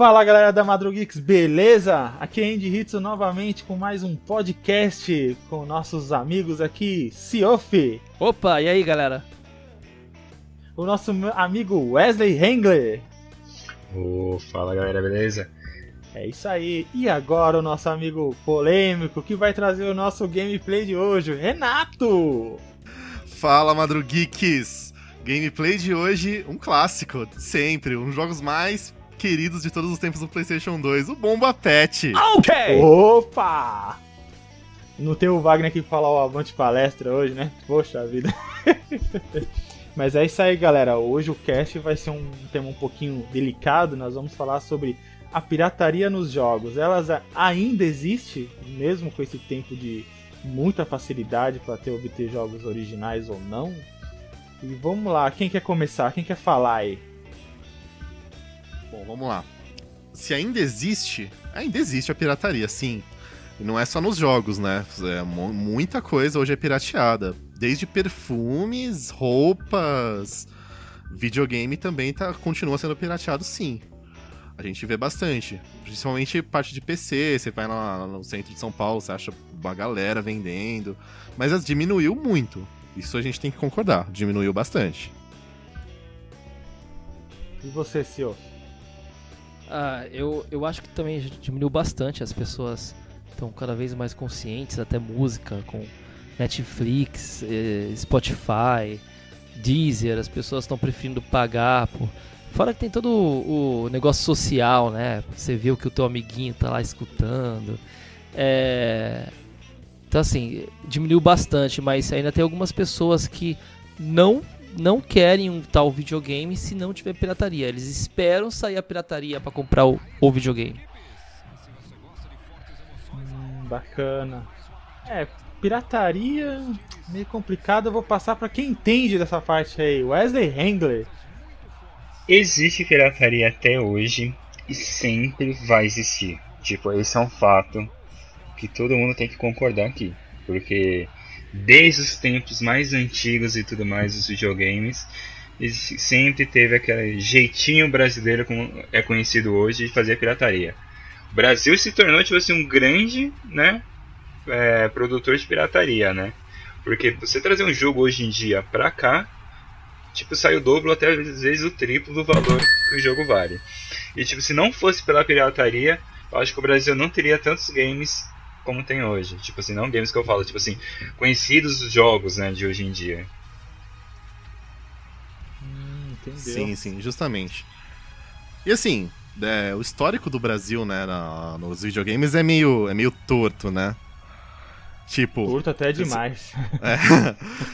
Fala galera da Madrugix, beleza? Aqui é Andy Hitz novamente com mais um podcast com nossos amigos aqui, Ciofi. Opa, e aí galera? O nosso amigo Wesley Hengler. Fala galera, beleza? É isso aí. E agora o nosso amigo polêmico que vai trazer o nosso gameplay de hoje, Renato. Fala Madrugix. Gameplay de hoje, um clássico, sempre, um dos jogos mais queridos de todos os tempos do PlayStation 2, o Bomba Pet. Ok! Opa! Não tem o Wagner aqui pra falar o avante palestra hoje, né? Poxa vida. Mas é isso aí, galera. Hoje o cast vai ser um tema um pouquinho delicado. Nós vamos falar sobre a pirataria nos jogos. Ela ainda existe, mesmo com esse tempo de muita facilidade para obter jogos originais ou não? E vamos lá, quem quer começar? Quem quer falar aí? Bom, vamos lá. Se ainda existe a pirataria, sim. E não é só nos jogos, né? Muita coisa hoje é pirateada. Desde perfumes, roupas, videogame também continua sendo pirateado, sim. A gente vê bastante. Principalmente parte de PC, você vai lá no centro de São Paulo, você acha uma galera vendendo. Mas diminuiu muito. Isso a gente tem que concordar, diminuiu bastante. E você, senhor? Ah, eu acho que também diminuiu bastante, as pessoas estão cada vez mais conscientes, até música, com Netflix, Spotify, Deezer, as pessoas estão preferindo pagar. Pô. Fora que tem todo o negócio social, né? Você vê o que o teu amiguinho tá lá escutando. Então assim, diminuiu bastante, mas ainda tem algumas pessoas que não querem um tal videogame se não tiver pirataria. Eles esperam sair a pirataria para comprar o videogame. Bacana. Pirataria meio complicado, eu vou passar para quem entende dessa parte aí, Wesley Hengler. Existe pirataria até hoje e sempre vai existir. Tipo, esse é um fato que todo mundo tem que concordar aqui, porque desde os tempos mais antigos e tudo mais dos videogames, sempre teve aquele jeitinho brasileiro, como é conhecido hoje, de fazer pirataria. O Brasil se tornou, tipo assim, um grande, né, produtor de pirataria, né? Porque você trazer um jogo hoje em dia pra cá, tipo, sai o dobro, até às vezes o triplo do valor que o jogo vale. E tipo, se não fosse pela pirataria, eu acho que o Brasil não teria tantos games como tem hoje. Tipo assim, não games que eu falo, tipo assim, conhecidos os jogos, né, de hoje em dia. Entendeu? Sim, justamente. E assim, o histórico do Brasil, né, nos videogames é meio torto, né? Tipo... Torto até demais.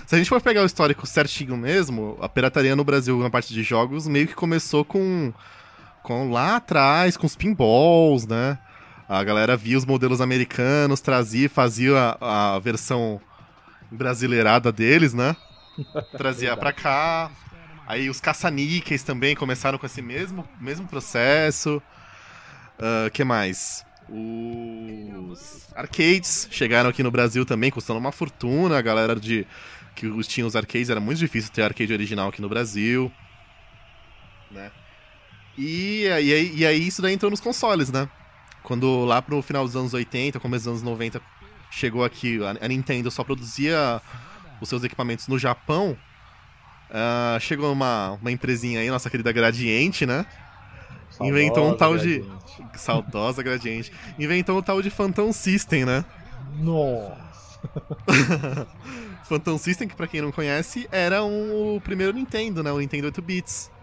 Se a gente for pegar o histórico certinho mesmo, a pirataria no Brasil, na parte de jogos, meio que começou com lá atrás, com os pinballs, né? A galera via os modelos americanos, trazia, fazia a versão brasileirada deles, né? Trazia pra cá. Aí os caça-níqueis também começaram com esse mesmo processo. Que mais? Os arcades chegaram aqui no Brasil também, custando uma fortuna. A galera que tinha os arcades, era muito difícil ter arcade original aqui no Brasil, né? E aí isso daí entrou nos consoles, né? Quando lá pro final dos anos 80, começo dos anos 90, chegou aqui, a Nintendo só produzia os seus equipamentos no Japão. Chegou uma empresinha aí, nossa querida Gradiente, né? Inventou um tal de... Saudosa Gradiente. Inventou um tal de Phantom System, né? Nossa! Phantom System, que pra quem não conhece, era o primeiro Nintendo, né? O Nintendo 8-bits.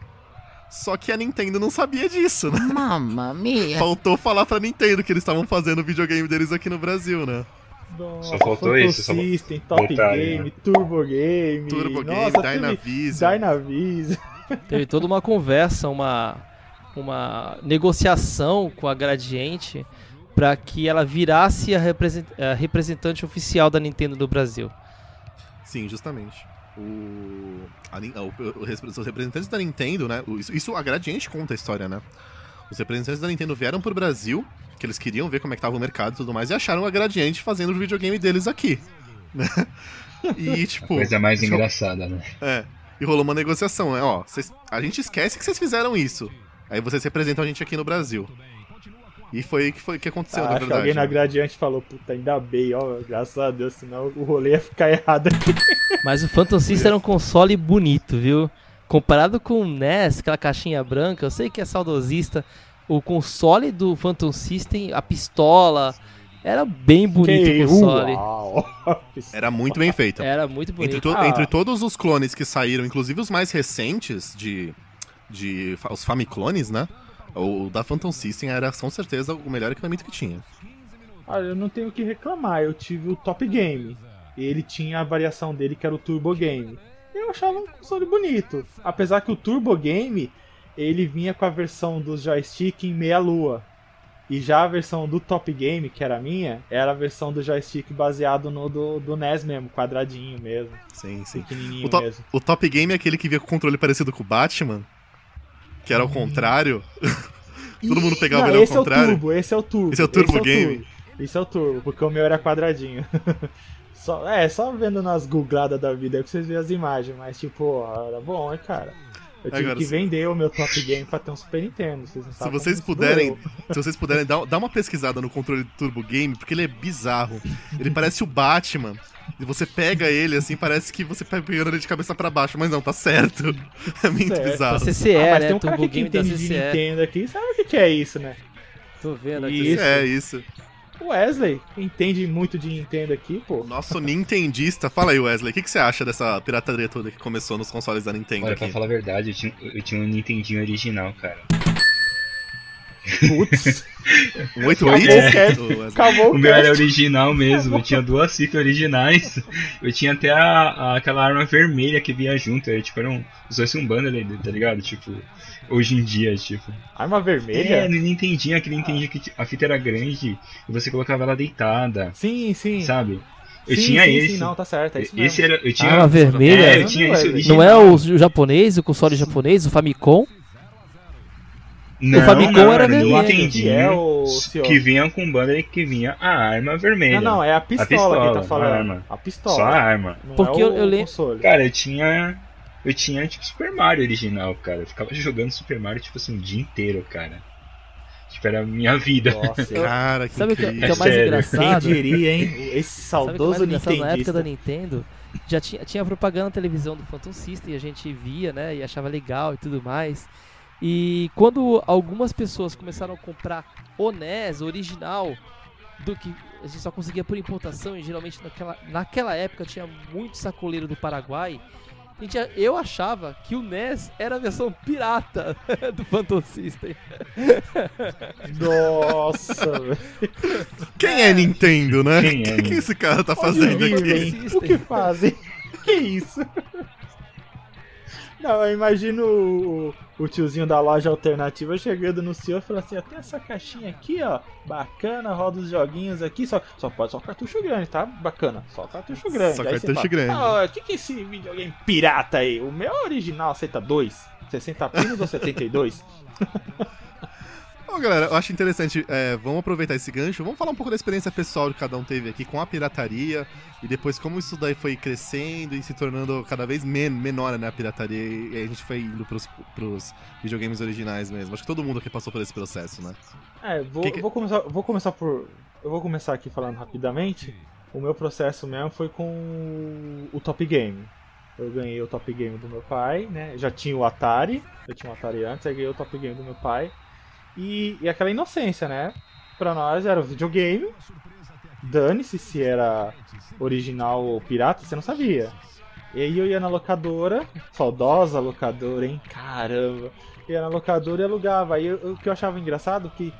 Só que a Nintendo não sabia disso, né? Mamma mia! Faltou falar pra Nintendo que eles estavam fazendo o videogame deles aqui no Brasil, né? Nossa, só faltou Phantom isso. Só... System, Top Game, Turbo Game, Dynavision. Teve toda uma conversa, uma negociação com a Gradiente pra que ela virasse a representante oficial da Nintendo do Brasil. Sim, justamente. Os representantes da Nintendo, né? Isso a Gradiente conta a história, né? Os representantes da Nintendo vieram pro Brasil, que eles queriam ver como é que tava o mercado e tudo mais, e acharam a Gradiente fazendo o videogame deles aqui, né? E tipo, a coisa mais engraçada, né? E rolou uma negociação, né? Ó, a gente esquece que vocês fizeram isso, Aí vocês representam a gente aqui no Brasil. E foi que aconteceu, na verdade. Alguém na Gradiente falou, puta, ainda bem, ó, graças a Deus, senão o rolê ia ficar errado aqui. Mas o Phantom System era um console bonito, viu? Comparado com o NES, aquela caixinha branca, eu sei que é saudosista. O console do Phantom System, a pistola, era bem bonito o console. Era muito bem feito. Era muito bonito. Entre todos os clones que saíram, inclusive os mais recentes, de os Famiclones, né? O da Phantom System era, com certeza, o melhor equipamento que tinha. Olha, eu não tenho o que reclamar. Eu tive o Top Game. Ele tinha a variação dele, que era o Turbo Game. Eu achava um console bonito. Apesar que o Turbo Game, ele vinha com a versão do joystick em meia-lua. E já a versão do Top Game, que era a minha, era a versão do joystick baseado no do NES mesmo, quadradinho mesmo. Sim, sim. Pequenininho mesmo. O Top Game é aquele que vinha com o controle parecido com o Batman? Que era ao contrário. Todo mundo pegava ele ao contrário. Esse é o Turbo Game. Esse é o Turbo, porque o meu era quadradinho. só vendo nas googladas da vida aí que vocês veem as imagens, mas tipo, era bom, cara. Eu tive que vender o meu Top Game pra ter um Super Nintendo, vocês não sabem. Se vocês puderem dá uma pesquisada no controle do Turbo Game, porque ele é bizarro. Ele parece o Batman. E você pega ele, assim, parece que você pega ele de cabeça pra baixo, mas não, tá certo. É muito bizarro. CCE, mas né? Tem um cara aqui que entende de Nintendo aqui, sabe o que é isso, né? Tô vendo aqui. Isso. O Wesley entende muito de Nintendo aqui, pô. Nosso nintendista. Fala aí, Wesley, o que você acha dessa pirataria toda que começou nos consoles da Nintendo? Olha, pra falar a verdade, eu tinha um Nintendinho original, cara. Putz. 8-8? O meu era original mesmo. Eu tinha duas cifras originais. Eu tinha até aquela arma vermelha que vinha junto. Aí, tipo, fosse um bundle ali, tá ligado? Tipo, hoje em dia, tipo. Arma vermelha? É, não entendi. Aquele entendi que a fita era grande e você colocava ela deitada. Sim, sim. Sabe? Eu tinha esse. Não, tá certo, é isso mesmo. Arma vermelha? É, eu tinha esse original. Não é o japonês, o console japonês, o Famicom? Não, o Famicom era vermelho. Eu entendi que vinha com banda e que vinha a arma vermelha. Não, é a pistola que tá falando. A pistola. Só a arma. Não, porque é eu lembro. Cara, eu tinha tipo Super Mario original, cara. Eu ficava jogando Super Mario tipo assim o dia inteiro, cara. Tipo, era a minha vida. Nossa, cara, que sabe o que é o mais engraçado? Quem diria, hein? Esse saudoso Nintendo. Na época da Nintendo, já tinha propaganda na televisão do Phantom System e a gente via, né? E achava legal e tudo mais. E quando algumas pessoas começaram a comprar o NES original, do que a gente só conseguia por importação, e geralmente naquela época tinha muito sacoleiro do Paraguai, eu achava que o NES era a versão pirata do Phantom System. Nossa! Quem é Nintendo, né? O que esse cara tá fazendo aqui? O que fazem? Que isso? Não, eu imagino o tiozinho da loja alternativa chegando no senhor e falando assim, tem essa caixinha aqui, ó, bacana, roda os joguinhos aqui, só pode só cartucho grande, tá? Bacana, só cartucho grande. Só aí cartucho fala, grande. Ah, o que é esse videogame pirata aí? O meu original aceita 60 pinos ou 72? Bom, galera, eu acho interessante, vamos aproveitar esse gancho, vamos falar um pouco da experiência pessoal que cada um teve aqui com a pirataria e depois como isso daí foi crescendo e se tornando cada vez menor, né, a pirataria, e a gente foi indo pros videogames originais mesmo. Acho que todo mundo aqui passou por esse processo, né? Eu vou começar aqui falando rapidamente. O meu processo mesmo foi com o Top Game. Eu ganhei o Top Game do meu pai, né, eu já tinha o Atari antes, aí ganhei o Top Game do meu pai. E aquela inocência, né? Pra nós era o videogame, dane-se se era original ou pirata, você não sabia. E aí eu ia na locadora, saudosa locadora, hein? Caramba! Eu ia na locadora e alugava. Aí o que eu achava engraçado é que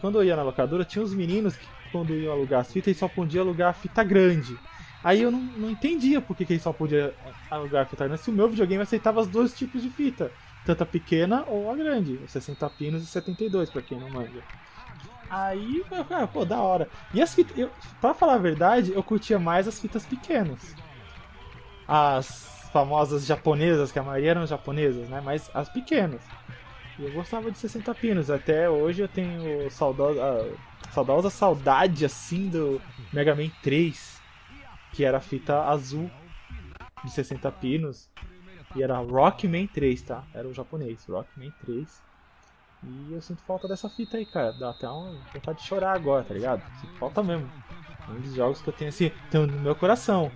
quando eu ia na locadora, tinha uns meninos que quando iam alugar as fitas, eles só podiam alugar a fita grande. Aí eu não entendia por que eles só podiam alugar a fita grande, se o meu videogame aceitava os dois tipos de fita. Tanto a pequena ou a grande, 60 pinos e 72, pra quem não manja. Aí, pô, da hora. E as fitas, pra falar a verdade, eu curtia mais as fitas pequenas. As famosas japonesas, que a maioria eram japonesas, né? Mas as pequenas. E eu gostava de 60 pinos. Até hoje eu tenho saudosa saudade, assim, do Mega Man 3. Que era a fita azul de 60 pinos. E era Rockman 3, tá? Era o japonês, Rockman 3. E eu sinto falta dessa fita aí, cara. Dá até uma vontade de chorar agora, tá ligado? Sinto falta mesmo. Um dos jogos que eu tenho assim, tem no meu coração.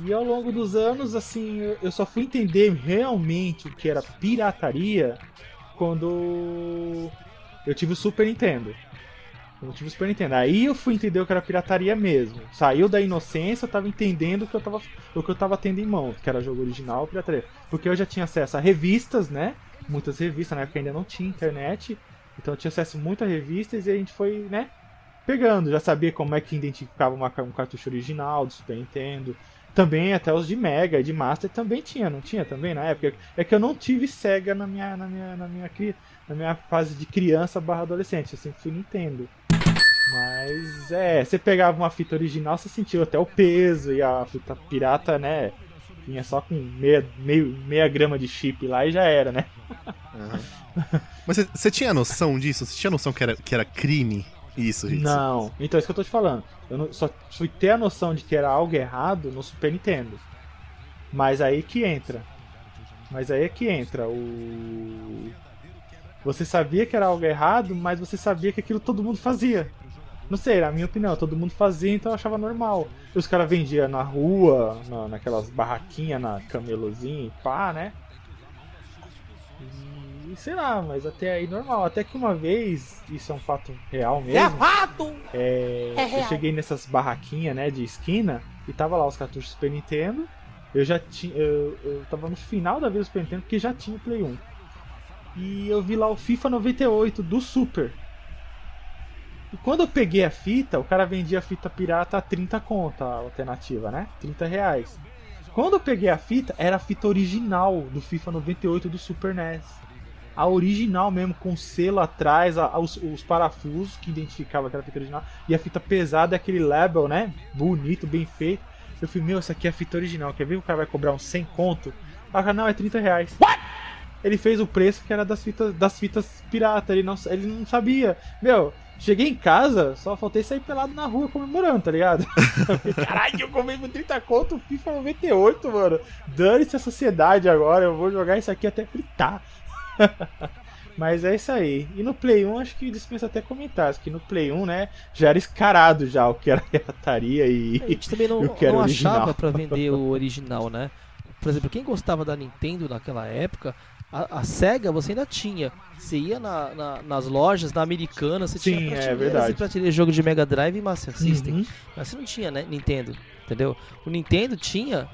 E ao longo dos anos, assim, eu só fui entender realmente o que era pirataria quando eu tive o Super Nintendo. Eu tive o Super Nintendo. Aí eu fui entender o que era pirataria mesmo. Saiu da inocência, eu tava entendendo o que eu tava tendo em mão, que era jogo original, pirataria. Porque eu já tinha acesso a revistas, né? Muitas revistas, na época ainda não tinha internet. Então eu tinha acesso a muitas revistas e a gente foi, né, pegando. Já sabia como é que identificava um cartucho original do Super Nintendo. Também até os de Mega e de Master também tinha, não tinha também na época? É que eu não tive Sega na minha fase de criança barra adolescente, eu sempre fui Nintendo. Mas é, você pegava uma fita original, você sentiu até o peso, e a fita pirata, né, vinha só com meia grama de chip lá e já era, né? Uhum. Mas você tinha noção disso? Você tinha noção que era crime? Isso, gente. Não, então é isso que eu tô te falando. Eu não, só fui ter a noção de que era algo errado no Super Nintendo. Mas aí é que entra o... Você sabia que era algo errado, mas você sabia que aquilo todo mundo fazia. Não sei, na minha opinião, todo mundo fazia, então eu achava normal. E os caras vendiam na rua, naquelas barraquinhas, na camelozinha e pá, né? E sei lá, mas até aí normal. Até que uma vez, isso é um fato real mesmo. É fato! É real. Eu cheguei nessas barraquinhas, né, de esquina, e tava lá os cartuchos Super Nintendo. Eu tava no final da vida do Super Nintendo, porque já tinha o Play 1. E eu vi lá o FIFA 98 do Super. E quando eu peguei a fita, o cara vendia a fita pirata a 30 conta, a alternativa, né? 30 reais. Quando eu peguei a fita, era a fita original do FIFA 98 do Super NES. A original mesmo, com selo atrás, os parafusos que identificavam aquela fita original. E a fita pesada, aquele label, né? Bonito, bem feito. Eu falei, meu, essa aqui é a fita original. Quer ver? O cara vai cobrar uns 100 conto. Ah, não, é 30 reais. What? Ele fez o preço que era das fitas pirata, ele não sabia. Meu, cheguei em casa, só faltei sair pelado na rua comemorando, tá ligado? Caralho, eu comi por 30 conto o FIFA 98, mano. Dane-se a sociedade agora, eu vou jogar isso aqui até fritar. Mas é isso aí. E no Play 1, acho que dispensa até comentar, que no Play 1, né, já era escarado já o que era pirataria e a gente também não achava pra vender o original, né? Por exemplo, quem gostava da Nintendo naquela época... A Sega você ainda tinha. Você ia nas lojas, na Americana, você tinha prateleira de jogo de Mega Drive e Master System. Uhum. Mas você não tinha, né, Nintendo, entendeu? O Nintendo tinha.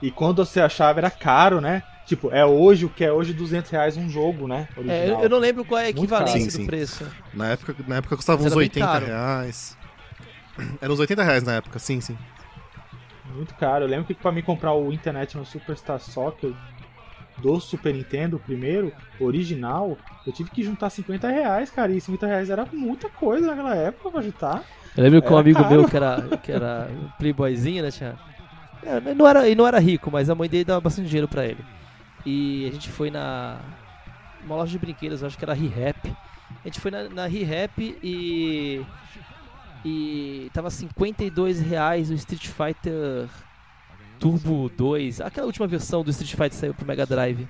E quando você achava era caro, né? Tipo, hoje 200 reais um jogo, né? Original. É, eu não lembro qual é a equivalência do preço. Na época custava uns 80 reais. Era uns 80 reais na época, sim, sim. Muito caro. Eu lembro que pra mim comprar o Internet no Superstar Soccer do Super Nintendo, primeiro, original, eu tive que juntar 50 reais, cara, e 50 reais era muita coisa naquela época pra juntar. Eu lembro que um amigo meu que era um playboyzinho, né, tinha... não era rico, mas a mãe dele dava bastante dinheiro pra ele. E a gente foi numa loja de brinquedos, acho que era Re-Rap. A gente foi na Re-Rap e tava 52 reais o Street Fighter Turbo 2, aquela última versão do Street Fighter saiu pro Mega Drive.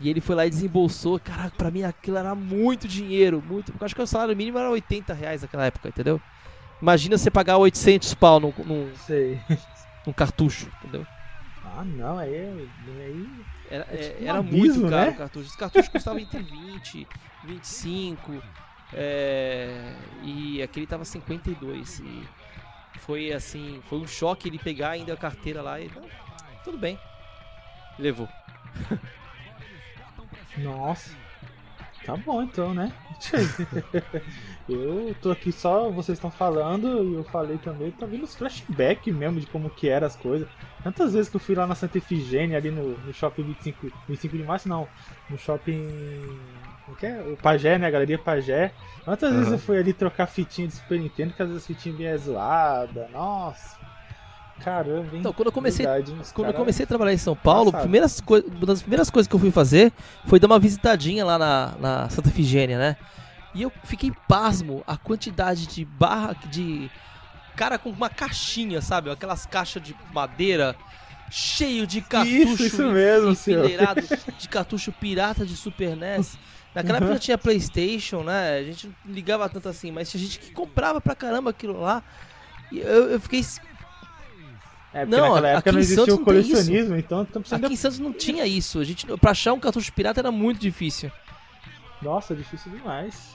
E ele foi lá e desembolsou. Caraca, pra mim aquilo era muito dinheiro, muito. Acho que o salário mínimo era 80 reais naquela época, entendeu? Imagina você pagar 800 pau num cartucho, entendeu? Ah, não, aí... Era abuso, muito caro, né? O cartucho. Os cartuchos custavam entre 20, 25, e aquele tava 52, e... Foi assim, foi um choque ele pegar ainda a carteira lá e tudo bem, levou. Nossa, tá bom então, né? Eu tô aqui só, vocês estão falando e eu falei também, tá vindo uns flashback mesmo de como que eram as coisas. Tantas vezes que eu fui lá na Santa Efigênia, ali no shopping 25 de março, não, no shopping... O Pajé, né? A Galeria Pajé. Quantas vezes eu fui ali trocar fitinha de Super Nintendo, que às vezes a fitinha bem zoada. Nossa, caramba, hein? Então, quando eu comecei a trabalhar em São Paulo, uma das primeiras coisas que eu fui fazer foi dar uma visitadinha lá na Santa Efigênia, né? E eu fiquei pasmo a quantidade de barra, de cara com uma caixinha, sabe? Aquelas caixas de madeira cheio de cartucho enfileirado, de cartucho pirata de Super NES. Naquela época tinha PlayStation, né? A gente não ligava tanto assim, mas tinha gente que comprava pra caramba aquilo lá. E eu fiquei... É, porque não, naquela época não existia o colecionismo, então... Aqui em Santos não tinha isso. A gente, pra achar um cartucho pirata era muito difícil. Nossa, difícil demais.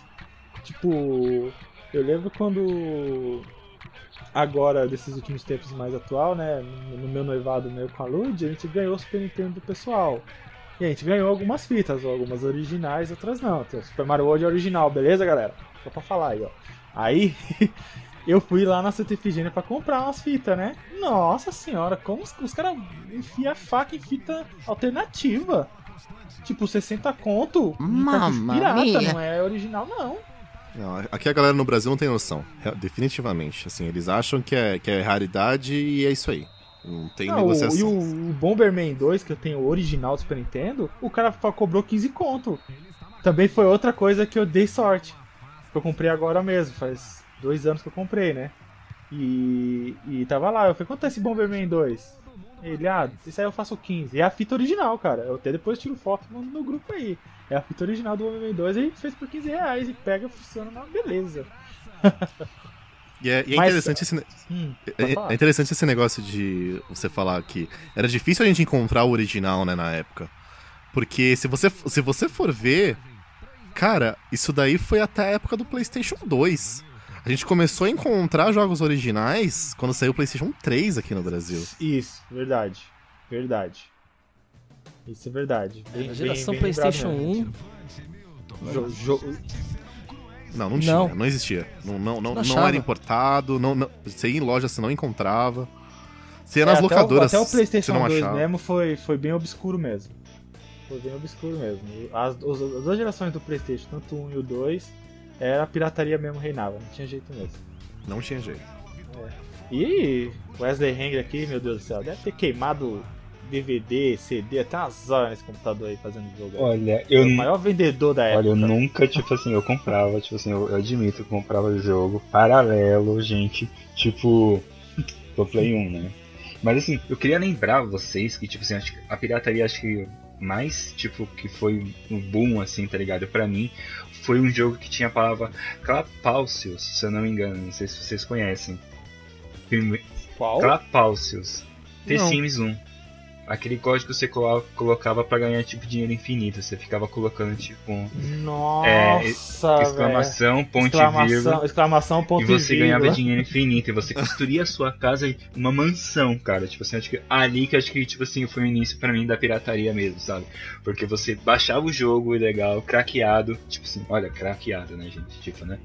Tipo, eu lembro quando... Agora, desses últimos tempos mais atual, né? No meu noivado, meio com a Lud, a gente ganhou o Super Nintendo do pessoal. E a gente ganhou algumas fitas, algumas originais, outras não. Tem o Super Mario World original, beleza, galera? Só pra falar aí, ó. Aí, eu fui lá na Santa Efigênia pra comprar umas fitas, né? Nossa senhora, como os caras enfiam faca em fita alternativa. Tipo, 60 conto, Mamma pirata, minha. Não é original, não. Não, aqui a galera no Brasil não tem noção, definitivamente. Assim, eles acham que é raridade e é isso aí. Não tem negociação. E o Bomberman 2, que eu tenho o original do Super Nintendo, o cara cobrou 15 conto. Também foi outra coisa que eu dei sorte. Eu comprei agora mesmo, faz 2 anos que eu comprei, né? E tava lá, eu falei, quanto é esse Bomberman 2? Ele, esse aí eu faço 15. É a fita original, cara. Eu até depois tiro foto e mando no grupo aí. É a fita original do Bomberman 2 e a gente fez por 15 reais. E pega, funciona, uma beleza. E é interessante, mas, é interessante esse negócio de você falar que era difícil a gente encontrar o original, né, na época. Porque se você for ver, cara, isso daí foi até a época do PlayStation 2. A gente começou a encontrar jogos originais quando saiu o PlayStation 3 aqui no Brasil. Isso, verdade. Verdade. Isso é verdade. Bem, a geração bem PlayStation 1... Não tinha, não existia. Não era importado, você ia em loja, você não encontrava. Você ia nas locadoras, até o PlayStation 2 mesmo foi bem obscuro mesmo. Foi bem obscuro mesmo. As duas gerações do PlayStation, tanto o 1 e o 2, era a pirataria mesmo reinava, não tinha jeito mesmo. Não tinha jeito. É. E Wesley Hengler aqui, meu Deus do céu, deve ter queimado DVD, CD, até umas horas nesse computador aí fazendo jogo. Olha, eu... O maior vendedor da época. Olha, eu nunca, tipo assim, eu comprava, tipo assim, eu admito que eu comprava jogo paralelo, gente, tipo, do Play 1, né? Mas assim, eu queria lembrar vocês que, tipo assim, a pirataria, acho que mais, tipo, que foi um boom, assim, tá ligado? Pra mim, foi um jogo que tinha a palavra Clapaucius, se eu não me engano, não sei se vocês conhecem. Qual? Clapaucius. The Sims 1. Aquele código que você colocava pra ganhar tipo dinheiro infinito. Você ficava colocando tipo... Nossa, exclamação, ponto e vírgula. Exclamação, ponto e vírgula. E você ganhava dinheiro infinito. E você construía a sua casa uma mansão, cara. Tipo assim, acho que ali que tipo assim, foi o início pra mim da pirataria mesmo, sabe? Porque você baixava o jogo ilegal, craqueado. Tipo assim, olha, craqueado, né, gente? Tipo, né?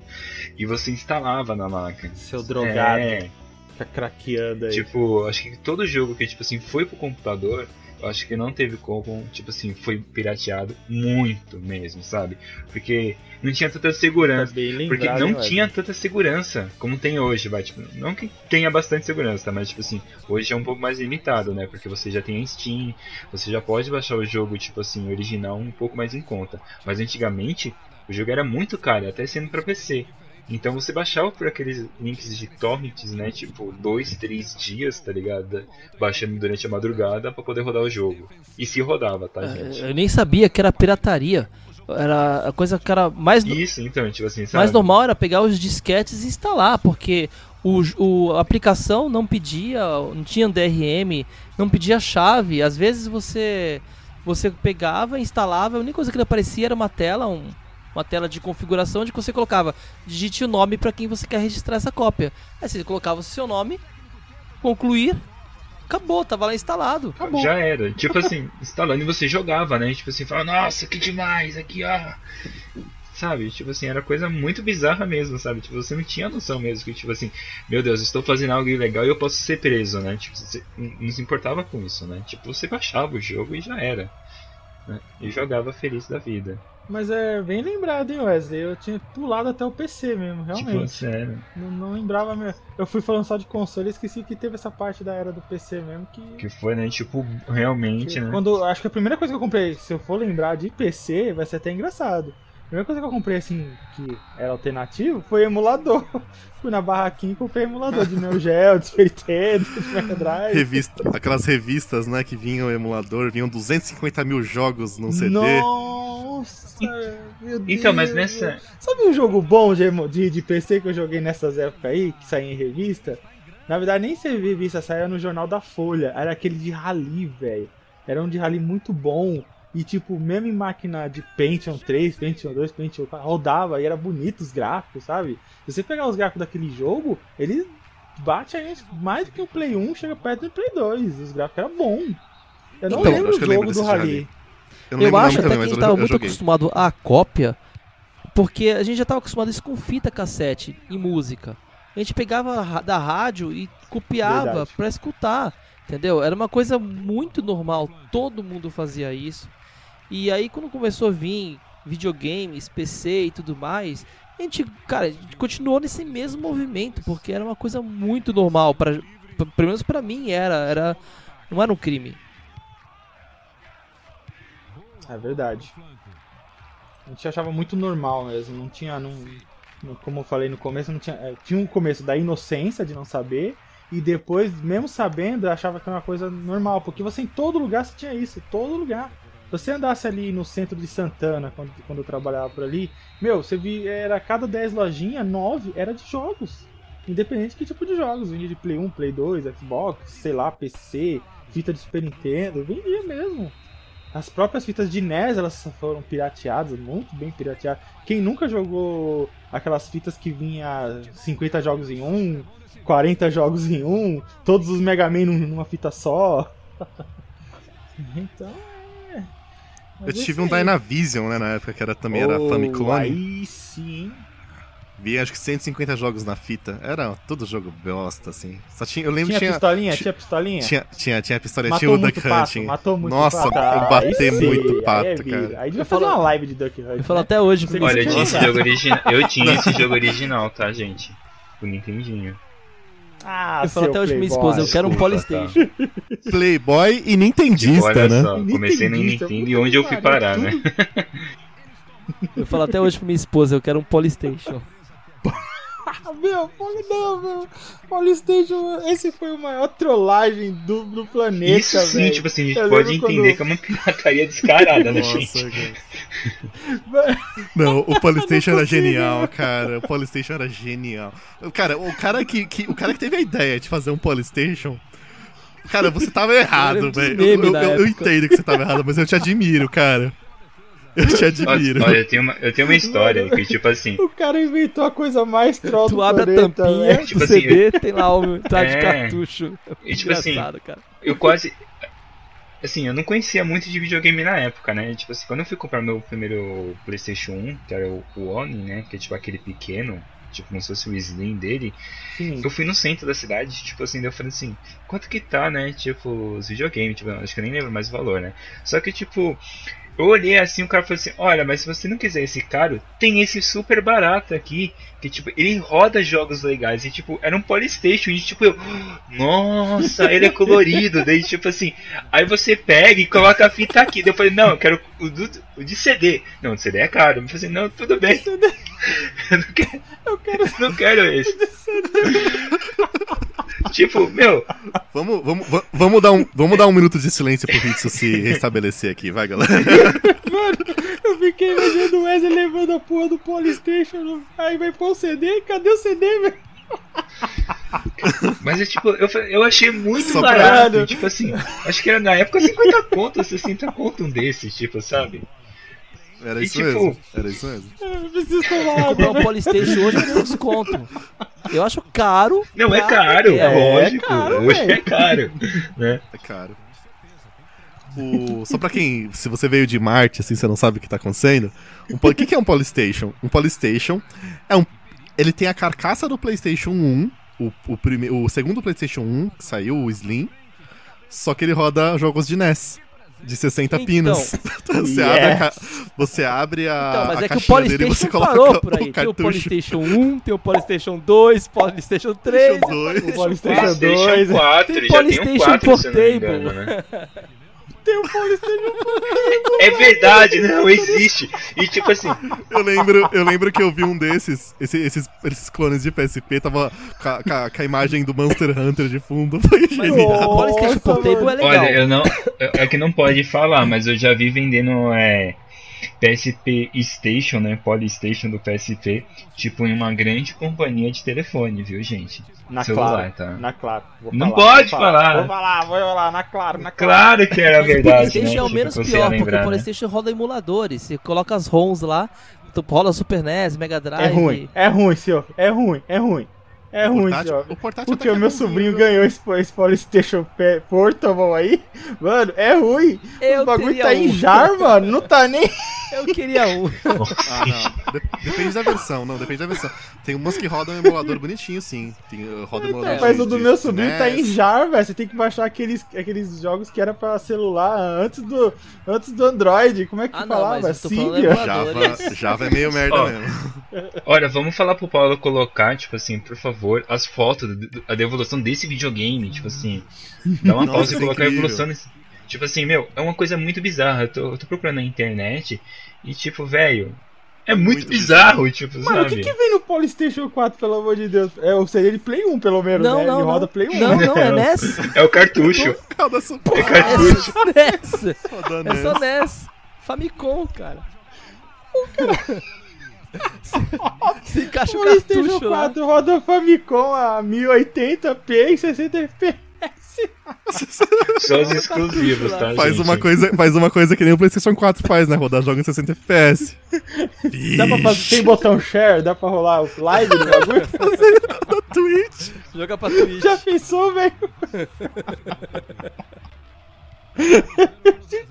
E você instalava na máquina. Seu drogado. É... Tá craqueando aí. Tipo, acho que todo jogo que, tipo assim, foi pro computador, eu acho que não teve como, tipo assim, foi pirateado muito mesmo, sabe? Porque não tinha tanta segurança. Tá bem lembrado, porque não tinha tanta segurança como tem hoje, vai. Tipo, não que tenha bastante segurança, tá? Mas, tipo assim, hoje é um pouco mais limitado, né? Porque você já tem a Steam, você já pode baixar o jogo, tipo assim, original um pouco mais em conta. Mas antigamente, o jogo era muito caro, até sendo pra PC. Então você baixava por aqueles links de torrents, né, tipo, 2-3 dias, tá ligado? Baixando durante a madrugada pra poder rodar o jogo. E se rodava, tá, gente? Eu nem sabia que era pirataria. Era a coisa que era mais... Isso, então, tipo assim, sabe? Mais normal era pegar os disquetes e instalar, porque a aplicação não pedia, não tinha DRM, não pedia chave. Às vezes você pegava, instalava, a única coisa que ele aparecia era uma tela, uma tela de configuração onde você colocava, digite o nome para quem você quer registrar essa cópia. Aí você colocava o seu nome, concluir, acabou, tava lá instalado. Acabou. Já era, tipo assim, instalando e você jogava, né? Tipo assim, falava, nossa, que demais, aqui, ó. Sabe, tipo assim, era coisa muito bizarra mesmo, sabe? Tipo, você não tinha noção mesmo que, tipo assim, meu Deus, estou fazendo algo ilegal e eu posso ser preso, né? Tipo, você não se importava com isso, né? Tipo, você baixava o jogo e já era. Né? E jogava feliz da vida. Mas é bem lembrado, hein, Wesley? Eu tinha pulado até o PC mesmo, realmente. Tipo, sério? Não lembrava mesmo. Eu fui falando só de console e esqueci que teve essa parte da era do PC mesmo. Que foi, né? Tipo, realmente, né? Acho que a primeira coisa que eu comprei, se eu for lembrar de PC, vai ser até engraçado. primeira coisa que eu comprei, assim, que era alternativo, foi emulador. Fui na barraquinha e comprei emulador de Neo Geo, de Super Nintendo, de Mega Drive. Revista, aquelas revistas, né, que vinham emulador, vinham 250 mil jogos num CD. Nossa, meu Deus. Então, mas nessa... Sabe um jogo bom de PC que eu joguei nessas épocas aí, que saía em revista? Na verdade, nem servia revista, saía no Jornal da Folha. Era aquele de rally, velho. Era um de rally muito bom. E tipo, mesmo em máquina de Pentium 3, Pentium 2, Pentium 4, rodava e era bonito os gráficos, sabe? Se você pegar os gráficos daquele jogo, ele bate a gente mais do que o Play 1, chega perto do Play 2. Os gráficos eram bons. Eu não então, lembro o jogo do rally. Eu acho até que a gente estava muito acostumado à cópia, porque a gente já estava acostumado a isso com fita cassete e música. A gente pegava da rádio e copiava pra escutar, entendeu? Era uma coisa muito normal, todo mundo fazia isso. E aí quando começou a vir videogames, PC e tudo mais, a gente, cara, a gente continuou nesse mesmo movimento, porque era uma coisa muito normal, pelo menos pra mim era, não era um crime. É verdade. A gente achava muito normal mesmo, não tinha... Como eu falei no começo, não tinha um começo da inocência de não saber, e depois, mesmo sabendo, achava que era uma coisa normal, porque você em todo lugar você tinha isso, todo lugar. Se você andasse ali no centro de Santana, quando eu trabalhava por ali, meu, você via, era cada 10 lojinhas, 9 era de jogos, independente de que tipo de jogos, vendia de Play 1, Play 2, Xbox, sei lá, PC, fita de Super Nintendo, vendia mesmo. As próprias fitas de NES, elas foram pirateadas, muito bem pirateadas. Quem nunca jogou aquelas fitas que vinha 50 jogos em um, 40 jogos em um, todos os Mega Man numa fita só? Então, é... Eu tive um Dynavision, né, na época, que era, também era Famiclone. Aí sim, vinha acho que 150 jogos na fita. Era todo jogo bosta, assim. Só tinha, eu lembro que tinha pistolinha? Tinha pistolinha? Tinha pistolinha, tinha o Duck Hunting. Matou muito pato. Nossa, eu bati muito pato, cara. Aí devia fazer uma live de Duck Hunting. Eu falo até hoje. Olha, eu tinha esse jogo original. Eu tinha esse jogo original, tá, gente? O Nintendinho. Ah, eu falo até hoje pra minha esposa, eu quero um Polystation. Playboy e Nintendista, né? Comecei no Nintendo e onde eu fui parar, né? Eu falo até hoje pra minha esposa, eu quero um Polystation. Meu, meu, Polystation, esse foi o maior trollagem do planeta. Isso sim, véio. Tipo assim, a gente pode entender que é uma pirataria descarada, né, gente? Nossa, não, o Polystation era genial, cara. O Polystation era genial. Cara, o cara que teve a ideia de fazer um Polystation, cara, você tava errado, velho. Eu entendo que você tava errado, mas eu te admiro, cara. Eu te admiro. Olha, eu tenho uma história que, tipo assim... O cara inventou a coisa mais troll do planeta. Tu abre a tampinha, né? Tipo do assim, CD, tem lá o traje de cartucho. E, tipo assim, cara, eu quase... Assim, eu não conhecia muito de videogame na época, né? Tipo assim, quando eu fui comprar meu primeiro PlayStation 1, que era o Oni, né? Que é tipo aquele pequeno, tipo como se fosse o Slim dele. Sim. Eu fui no centro da cidade, tipo assim, daí eu falei assim... Quanto que tá, né? Tipo, os videogames, tipo, acho que eu nem lembro mais o valor, né? Só que, tipo... Eu olhei assim, o cara falou assim, olha, mas se você não quiser esse caro, tem esse super barato aqui, que tipo, ele roda jogos legais, e tipo, era um Polystation, e tipo, eu, nossa, ele é colorido, daí tipo assim, aí você pega e coloca a fita aqui, daí eu falei, não, eu quero o de CD, não, o de CD é caro, eu falei, não, tudo bem, eu não quero esse. Tipo, meu, vamos dar um minuto de silêncio pro Ritsu se restabelecer aqui, vai, galera. Mano, eu fiquei imaginando o Wesley levando a porra do Polystation, aí vai pôr o CD, cadê o CD, velho? Mas é tipo, eu achei muito barato, tipo assim, acho que era na época 50 conto, 60 conto um desses, tipo, sabe? Era isso, e, tipo, mesmo. Era isso mesmo. Eu preciso tomar comprar um Polystation hoje com desconto. Eu acho caro. Não, é caro, lógico. É caro, hoje é caro. Né? É caro. Só pra quem... Se você veio de Marte, assim, você não sabe o que tá acontecendo. O que é um Polystation? Um Polystation é um... Ele tem a carcaça do PlayStation 1, o segundo PlayStation 1, que saiu, o Slim. Só que ele roda jogos de NES. De 60 então, pinos. Você abre a caixinha dele e você coloca por aí. O cartucho. Tem o Polystation 1, tem o Polystation 2, Polystation 3, o Polystation 2, 4, tem o Polystation Portable. Tem o Polystation Portable, É verdade, não existe. E tipo assim, eu lembro que eu vi um desses, esses clones de PSP, tava com a imagem do Monster Hunter de fundo. Foi genial. A Polystation Portable é legal. Olha, eu não, é que não pode falar, mas eu já vi vendendo PSP Station, né? Polystation do PSP, tipo em uma grande companhia de telefone, viu, gente? Na celular, Claro, tá? Na Claro. Não pode falar. Vou falar, na Claro que era verdade. PlayStation, né? É o menos pior, porque o PlayStation, né, roda emuladores, você coloca as ROMs lá, tu rola Super NES, Mega Drive. É ruim, senhor. O portátil tá, meu sobrinho ganhou esse Polystation Portable aí. Mano, é ruim. O bagulho tá em jar, mano. Não tá nem... Eu queria um. Ah, não. Depende da versão. Não, depende da versão. Tem umas que rodam um emulador bonitinho, sim. Roda emulador. Mas o do meu sobrinho tá em jar, velho. Você tem que baixar aqueles jogos que era pra celular antes do Android. Como é que fala, velho? Cydia. Java é meio merda mesmo. Olha, vamos falar pro Paulo colocar, tipo assim, por favor, as fotos, a devolução desse videogame, tipo assim, dá uma pausa e colocar a evolução nesse... Tipo assim, meu, é uma coisa muito bizarra. Eu tô procurando na internet e tipo, velho, é muito bizarro, tipo, mano, sabe? Mano, o que vem no Polystation 4, pelo amor de Deus? É o CD de Play 1, pelo menos, não, né? Não, ele roda Play 1. Não, é NES. É o cartucho. É cartucho. É só NES. Famicom, cara. Oh, cara. Se encaixa o cartucho 4 lá. Roda Famicom a 1080p e 60fps. Só os exclusivos, tá? Faz uma coisa que nem o PlayStation 4 faz, né? Rodar jogo em 60fps. Dá pra fazer, tem botão share, dá pra rolar o live do bagulho? Da Twitch. Joga pra Twitch. Já pensou, velho?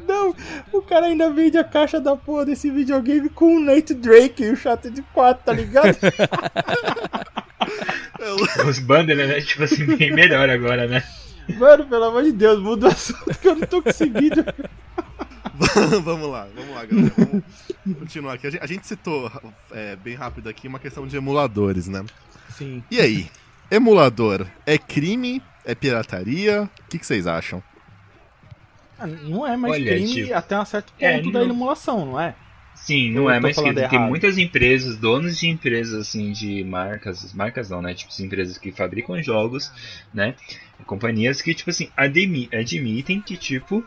Não, o cara ainda vende a caixa da porra desse videogame com o Nate Drake e o chato de 4, tá ligado? Os bundles, né? Tipo assim, bem melhor agora, né? Mano, pelo amor de Deus, muda o assunto que eu não tô conseguindo. Vamos lá, galera. Vamos continuar aqui. A gente citou bem rápido aqui uma questão de emuladores, né? Sim. E aí, emulador é crime? É pirataria? O que vocês acham? Não é mais crime, tipo, até um certo ponto da emulação, não é? Sim, não é mais crime. Errado. Tem muitas empresas, donos de empresas, assim, de marcas não, né? Tipo, empresas que fabricam jogos, né? Companhias que, tipo assim, admitem que, tipo,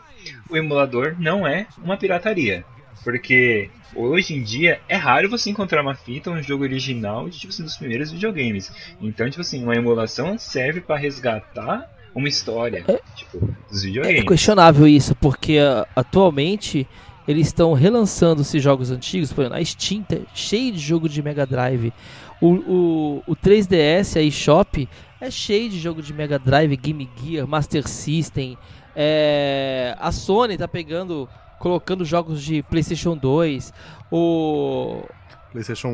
o emulador não é uma pirataria. Porque hoje em dia é raro você encontrar uma fita ou um jogo original de, tipo assim, dos primeiros videogames. Então, tipo assim, uma emulação serve para resgatar uma história, tipo, dos videogames. É questionável isso, porque atualmente eles estão relançando esses jogos antigos. Por exemplo, a Steam tá cheio de jogo de Mega Drive. O 3DS, a eShop, é cheio de jogo de Mega Drive, Game Gear, Master System. A Sony tá colocando jogos de PlayStation 2, o... PlayStation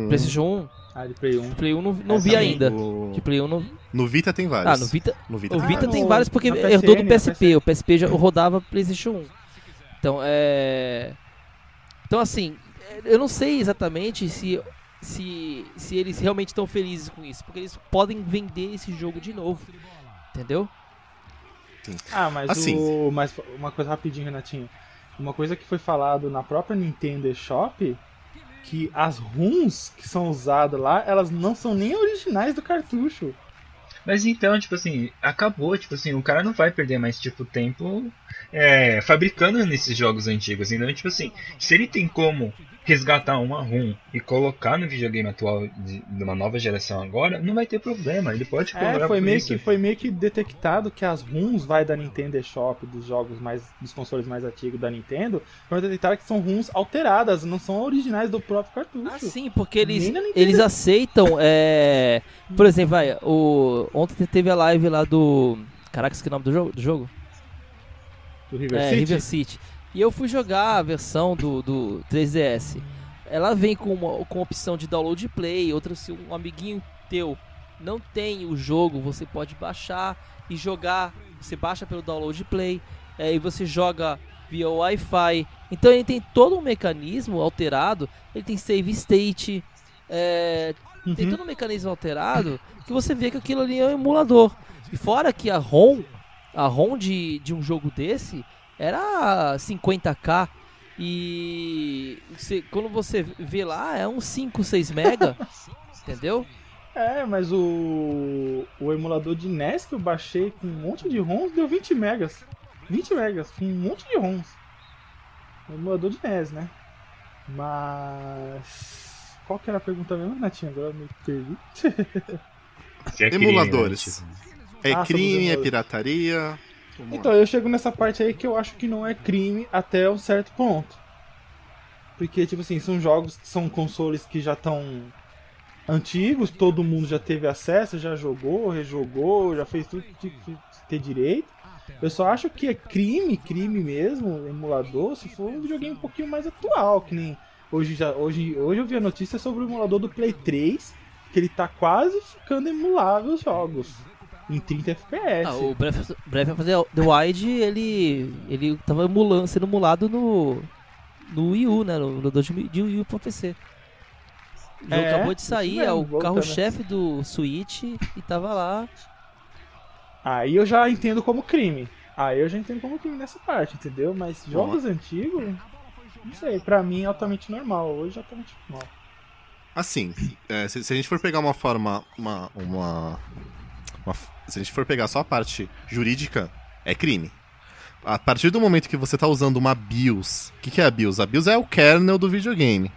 1. Ah, de Play 1. Play 1 não vi ainda. De Play 1 não... No Vita tem vários. No Vita tem vários porque herdou do PSP. O PSP já rodava PlayStation 1. Então assim, eu não sei exatamente se eles realmente estão felizes com isso. Porque eles podem vender esse jogo de novo. Entendeu? Sim. Ah, mas assim. Mas uma coisa rapidinho, Renatinho. Uma coisa que foi falado na própria Nintendo eShop... que as ROMs que são usadas lá, elas não são nem originais do cartucho. Mas então, tipo assim, acabou, tipo assim, o cara não vai perder mais, tipo, tempo fabricando nesses jogos antigos. Então, tipo assim, se ele tem como resgatar uma ROM e colocar no videogame atual de uma nova geração agora, não vai ter problema, ele pode cobrar por isso. Foi meio que detectado que as ROMs vai da Nintendo eShop, dos consoles mais antigos da Nintendo, foi detectado que são ROMs alteradas, não são originais do próprio cartucho. Ah, sim, porque eles aceitam, por exemplo, ontem teve a live lá do... Caraca, esqueci o nome do jogo? Do River City? River City. E eu fui jogar a versão do 3DS. Ela vem com opção de download play. Se um amiguinho teu não tem o jogo, você pode baixar e jogar. Você baixa pelo download play e você joga via Wi-Fi. Então ele tem todo um mecanismo alterado. Ele tem save state. Tem todo um mecanismo alterado que você vê que aquilo ali é um emulador. E fora que a ROM de um jogo desse... era 50k E você, quando você vê lá, é uns 5, 6 mega, entendeu? É, mas o emulador de NES que eu baixei com um monte de ROMs deu 20 megas. 20 megas com um monte de ROMs. O emulador de NES, né? Mas... qual que era a pergunta mesmo, Natinho? Agora eu me perdi. É crime, emuladores. É, tipo... é crime, é pirataria... Então, eu chego nessa parte aí que eu acho que não é crime até um certo ponto. Porque, tipo assim, são jogos, são consoles que já estão antigos, todo mundo já teve acesso, já jogou, rejogou, já fez tudo que tinha que ter direito. Eu só acho que é crime, crime mesmo, emulador, se for um videogame um pouquinho mais atual, que nem... Hoje eu vi a notícia sobre o emulador do Play 3, que ele tá quase ficando emulável os jogos. Em 30 FPS. Ah, o Breath of the Wild, ele tava sendo emulado no Wii U, né? No emulador de Wii U pro PC. O jogo acabou de sair, mesmo, é o carro-chefe do Switch e tava lá. Aí eu já entendo como crime. Nessa parte, entendeu? Mas jogos antigos, não sei, pra mim é altamente normal. Hoje é altamente normal. Assim, se a gente for pegar uma forma... se a gente for pegar só a parte jurídica, é crime. A partir do momento que você tá usando uma BIOS... O que é a BIOS? A BIOS é o kernel do videogame.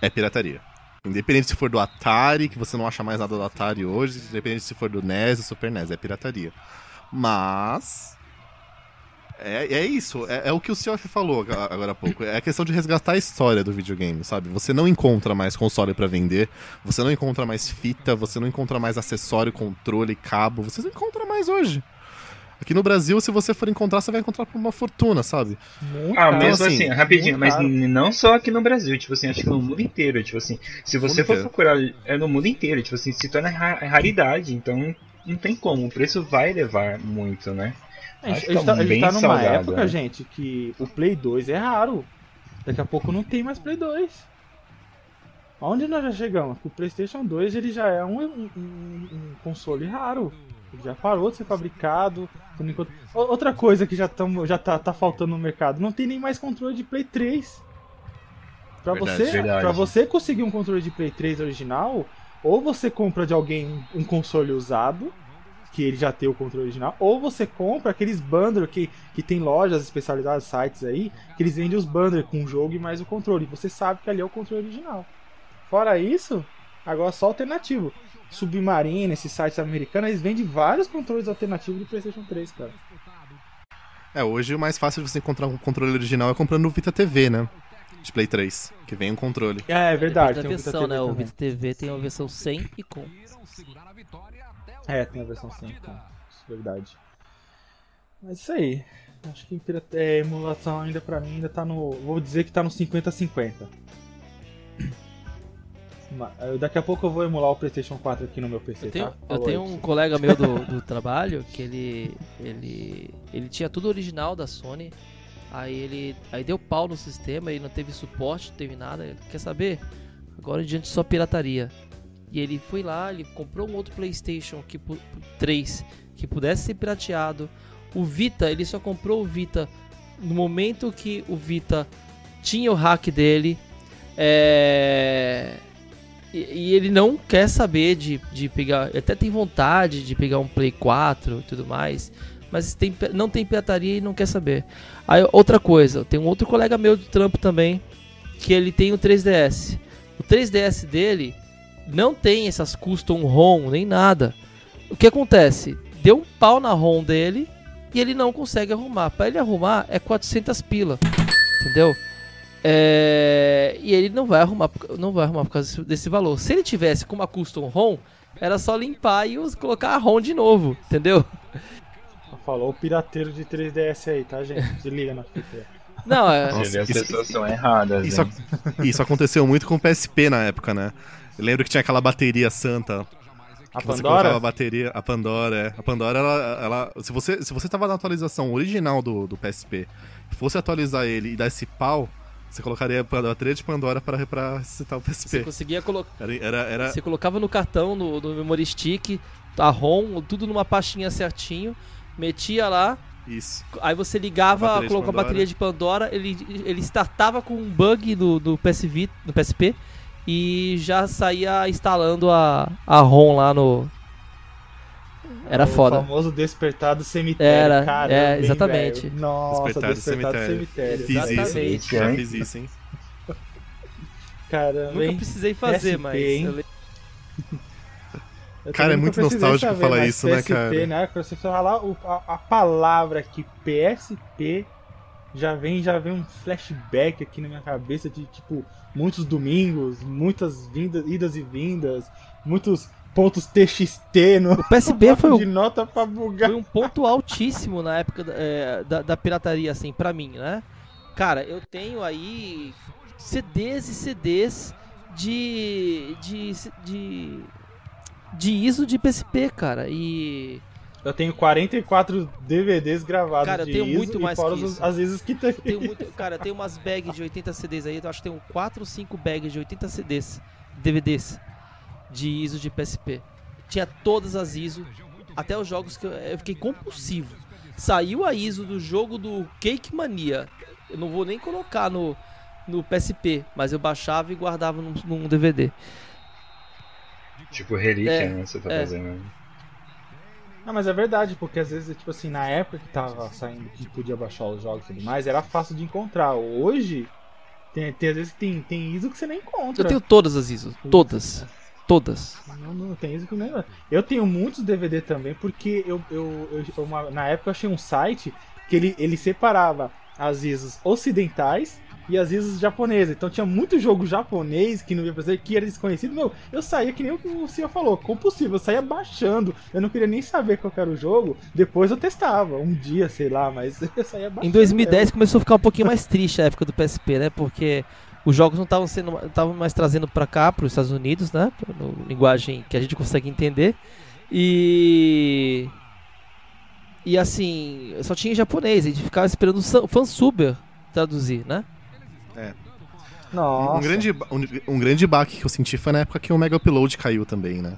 É pirataria. Independente se for do Atari, que você não acha mais nada do Atari hoje, independente se for do NES ou Super NES, é pirataria. Mas... É isso. É o que o Cioff falou agora há pouco. É a questão de resgatar a história do videogame, sabe? Você não encontra mais console pra vender, você não encontra mais fita, você não encontra mais acessório, controle, cabo. Você não encontra mais hoje. Aqui no Brasil, se você for encontrar, você vai encontrar por uma fortuna, sabe? Mesmo assim, rapidinho, mas caro. Não só aqui no Brasil, tipo assim, acho que no mundo inteiro, tipo assim, se você for procurar, é no mundo inteiro, tipo assim, se torna raridade, então não tem como, o preço vai elevar muito, né? A gente tá numa época, né? Gente, que o Play 2 é raro. Daqui a pouco não tem mais Play 2. Onde nós já chegamos? O PlayStation 2 ele já é um console raro. Ele já parou de ser fabricado. Outra coisa que já tá faltando no mercado, não tem nem mais controle de Play 3. Pra você conseguir um controle de Play 3 original, ou você compra de alguém um console usado, que ele já tem o controle original, ou você compra aqueles bundles que tem lojas especializadas, sites aí, que eles vendem os bundles com o jogo e mais o controle. Você sabe que ali é o controle original. Fora isso, agora só alternativo. Submarina, esses sites americanos, eles vendem vários controles alternativos do PlayStation 3, cara. Hoje o mais fácil de você encontrar um controle original é comprando o Vita TV, né? De Play 3, que vem um controle. É verdade, tem versão, Vita TV, né? O Vita TV tem uma versão sem e com. Tem a versão 100, então, isso é verdade. Mas isso aí. Acho que a emulação ainda pra mim ainda tá no... Vou dizer que tá no 50-50. Daqui a pouco eu vou emular o PlayStation 4 aqui no meu PC, tá? Eu tenho um colega meu do trabalho que ele tinha tudo original da Sony. Aí deu pau no sistema, ele não teve suporte, não teve nada. Ele, quer saber? Agora em diante só pirataria. E ele foi lá, ele comprou um outro PlayStation 3 que pudesse ser pirateado. O Vita, ele só comprou o Vita no momento que o Vita tinha o hack dele. E ele não quer saber de pegar... Até tem vontade de pegar um Play 4 e tudo mais. Mas não tem pirataria e não quer saber. Aí outra coisa, tem um outro colega meu do trampo também, que ele tem o 3DS. O 3DS dele... não tem essas custom ROM nem nada. O que acontece? Deu um pau na ROM dele e ele não consegue arrumar. Para ele arrumar é 400 pila, entendeu? E ele não vai arrumar por causa desse valor. Se ele tivesse com uma custom ROM, era só limpar e colocar a ROM de novo, entendeu? Falou o pirateiro de 3DS aí, tá, gente? Se liga na fita. Não, as pessoas são erradas. Isso aconteceu muito com o PSP na época, né? Eu lembro que tinha aquela bateria santa. A Pandora? A Pandora, ela se você tava na atualização original do PSP, fosse atualizar ele e dar esse pau, você colocaria a bateria de Pandora pra ressuscitar o PSP. Você conseguia colocar... Você colocava no cartão, no memory stick, a ROM, tudo numa pastinha certinho, metia lá, Isso. Aí você ligava, colocou a bateria de Pandora, ele startava com um bug do PSP e já saía instalando a ROM lá no... Era foda. O famoso despertar do cemitério, era, cara. É, exatamente. Velho. Nossa, despertar do cemitério. Fiz isso, hein? Caramba. Nunca precisei fazer, PSP, mas... Cara, é muito nostálgico falar isso, PSP, né, cara? Né? Quando você falar a palavra aqui, PSP, já vem um flashback aqui na minha cabeça de, tipo, muitos domingos, muitas idas e vindas, muitos... pontos TXT no... O PSP foi de nota pra bugar. Foi um ponto altíssimo na época da pirataria, assim, pra mim, né? Cara, eu tenho aí CDs e CDs de ISO de PSP, cara, e... Eu tenho 44 DVDs gravados, cara, de ISO, muito mais e fora as vezes que tem. Eu tenho muito, cara, eu tenho umas bags de 80 CDs aí, eu acho que tenho 4 ou 5 bags de 80 CDs, DVDs. De ISO de PSP. Tinha todas as ISO, até os jogos que eu fiquei compulsivo. Saiu a ISO do jogo do Cake Mania. Eu não vou nem colocar no PSP, mas eu baixava e guardava num DVD. Tipo relíquia, né? Você tá fazendo. Não, mas é verdade, porque às vezes, tipo assim, na época que tava saindo, que podia baixar os jogos e tudo mais, era fácil de encontrar. Hoje, tem às vezes que tem ISO que você nem encontra. Eu tenho todas as ISO, todas. Todas. Não tem isso que eu lembro. Eu tenho muitos DVD também, porque eu na época eu achei um site que ele separava as ISOs ocidentais e as ISOs japonesas. Então tinha muito jogo japonês que não ia fazer, que era desconhecido. Meu, eu saía que nem o que o senhor falou, compulsivo, eu saía baixando. Eu não queria nem saber qual era o jogo, depois eu testava, um dia, sei lá, mas eu saía baixando. Em 2010 começou a ficar um pouquinho mais triste a época do PSP, né? Porque... os jogos não estavam mais trazendo pra cá, pros Estados Unidos, né? No linguagem que a gente consegue entender. E assim, só tinha em japonês, a gente ficava esperando o fansuber traduzir, né? É. Nossa. Um grande baque que eu senti foi na época que o Mega Upload caiu também, né?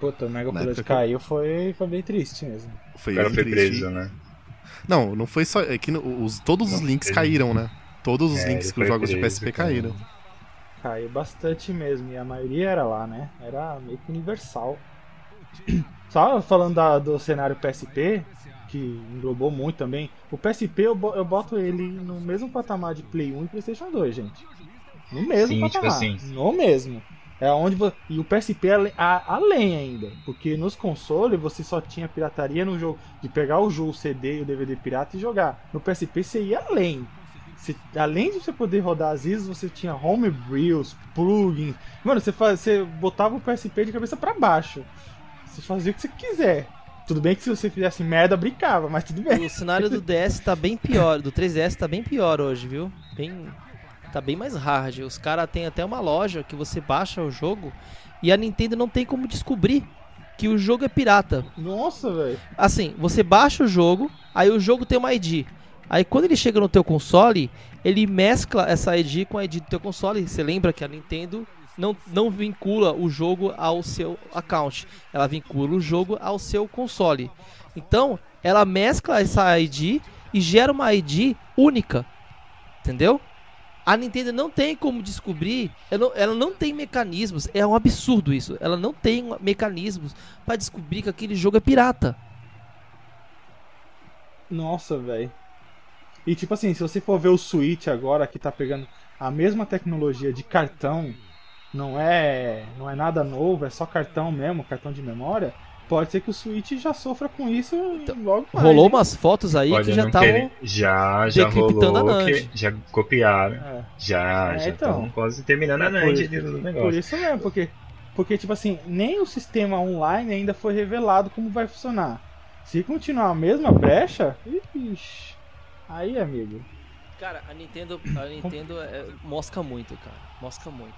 Puta, o Mega Upload caiu foi bem triste mesmo. O cara foi preso, né? Não foi só. É que todos os links caíram, né? Todos os links que os jogos de PSP caíram. Caiu bastante mesmo, e a maioria era lá, né? Era meio que universal. Só falando do cenário PSP, que englobou muito também, o PSP eu boto ele no mesmo patamar de Play 1 e PlayStation 2, gente. No mesmo patamar. Tipo assim. No mesmo. É onde e o PSP além ainda, porque nos consoles você só tinha pirataria no jogo, de pegar o jogo, o CD e o DVD pirata e jogar. No PSP você ia além. Além de você poder rodar as ISOs, você tinha homebrews, plugins. Mano, você botava o PSP de cabeça pra baixo. Você fazia o que você quiser. Tudo bem que se você fizesse merda, brincava, mas tudo bem. O cenário do DS tá bem pior, do 3DS tá bem pior hoje, viu? Tá bem mais hard. Os caras têm até uma loja que você baixa o jogo e a Nintendo não tem como descobrir que o jogo é pirata. Nossa, velho. Assim, você baixa o jogo, aí o jogo tem uma ID. Aí quando ele chega no teu console, ele mescla essa ID com a ID do teu console. Você lembra que a Nintendo não vincula o jogo ao seu account. Ela vincula o jogo ao seu console. Então, ela mescla essa ID e gera uma ID única. Entendeu? A Nintendo não tem como descobrir, ela não tem mecanismos, é um absurdo isso. Ela não tem mecanismos para descobrir que aquele jogo é pirata. Nossa, velho. E tipo assim, se você for ver o Switch agora, que tá pegando a mesma tecnologia de cartão, não é nada novo, é só cartão mesmo, cartão de memória, pode ser que o Switch já sofra com isso logo mais. Rolou umas fotos aí que já estavam decriptando a NAND. Já copiaram, já estão quase terminando a NAND do negócio. Por isso mesmo, porque tipo assim, nem o sistema online ainda foi revelado como vai funcionar. Se continuar a mesma brecha, ixi... Aí, amigo. Cara, a Nintendo mosca muito, cara. Mosca muito.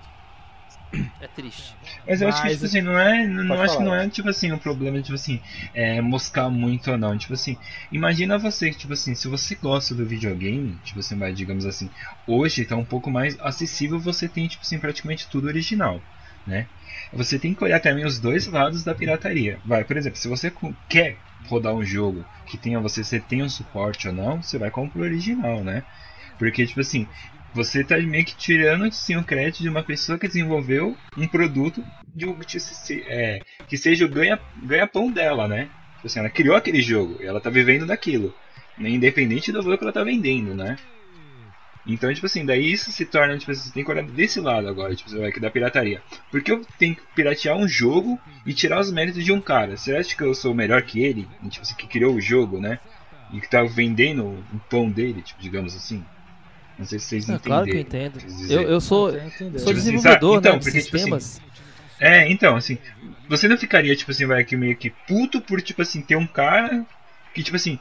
É triste. Mas eu acho que, tipo assim, não é tipo assim, um problema, tipo assim, moscar muito ou não. Tipo assim, imagina você, tipo assim, se você gosta do videogame, tipo assim, mas digamos assim, hoje tá um pouco mais acessível, você tem, tipo assim, praticamente tudo original. né? Você tem que olhar também os dois lados da pirataria. Vai, por exemplo, se você quer rodar um jogo que tenha você tem um suporte ou não, você vai comprar o original, né? Porque, tipo assim, você tá meio que tirando assim, o crédito de uma pessoa que desenvolveu um produto que seja o ganha-pão dela, né? Tipo assim, ela criou aquele jogo e ela tá vivendo daquilo, independente do valor que ela tá vendendo, né? Então, tipo assim, daí isso se torna, tipo assim, você tem que olhar desse lado agora, tipo, você vai que da pirataria. Por que eu tenho que piratear um jogo e tirar os méritos de um cara? Você acha que eu sou melhor que ele? Tipo assim, que criou o jogo, né? E que tá vendendo o pão dele, tipo, digamos assim. Não sei se vocês entendem. Claro que eu entendo. Eu sou desenvolvedor, então, né, porque, de sistemas. Tipo assim, então, assim, você não ficaria, tipo assim, vai que meio que puto por, tipo assim, ter um cara que, tipo assim,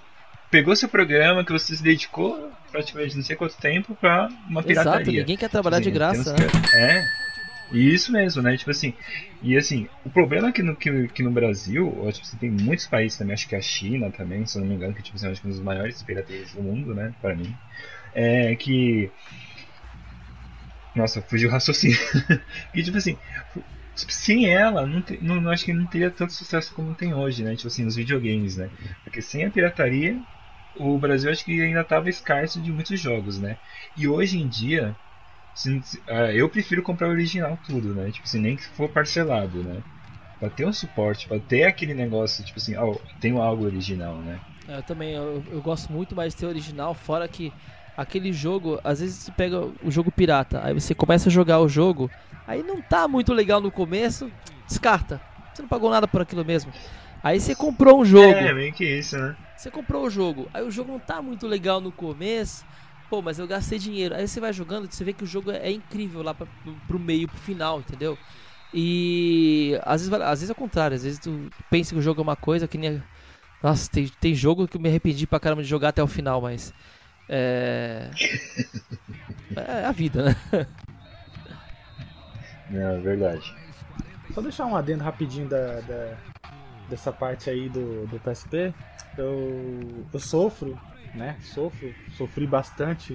pegou seu programa que você se dedicou praticamente não sei quanto tempo pra uma pirataria. Exato, ninguém quer trabalhar tipo assim, de graça, né? Isso mesmo, né? Tipo assim, e assim, o problema é que no Brasil, ou, tipo assim, tem muitos países também, acho que a China também, se eu não me engano, que tipo assim, acho que é um dos maiores pirateiros do mundo, né? Pra mim, é que... Nossa, fugiu o raciocínio. E tipo assim... Sem ela, não, acho que não teria tanto sucesso como tem hoje, né? Tipo assim, nos videogames, né? Porque sem a pirataria, o Brasil acho que ainda estava escasso de muitos jogos, né? E hoje em dia, assim, eu prefiro comprar o original tudo, né? Tipo assim, nem que for parcelado, né? Pra ter um suporte, pra ter aquele negócio, tipo assim, ó, tenho algo original, né? Eu também, eu gosto muito mais de ter original, fora que aquele jogo, às vezes você pega o jogo pirata, aí você começa a jogar o jogo... Aí não tá muito legal no começo, descarta. Você não pagou nada por aquilo mesmo. Aí você comprou um jogo. É, meio que isso, né? Você comprou o jogo, aí o jogo não tá muito legal no começo. Pô, mas eu gastei dinheiro. Aí você vai jogando, você vê que o jogo é incrível lá pro meio, pro final, entendeu? E às vezes é o contrário. Às vezes tu pensa que o jogo é uma coisa que nem... Nossa, tem jogo que eu me arrependi pra caramba de jogar até o final, mas... É a vida, né? É verdade. Só deixar um adendo rapidinho dessa parte aí do PSP. Eu sofro, né? Sofri bastante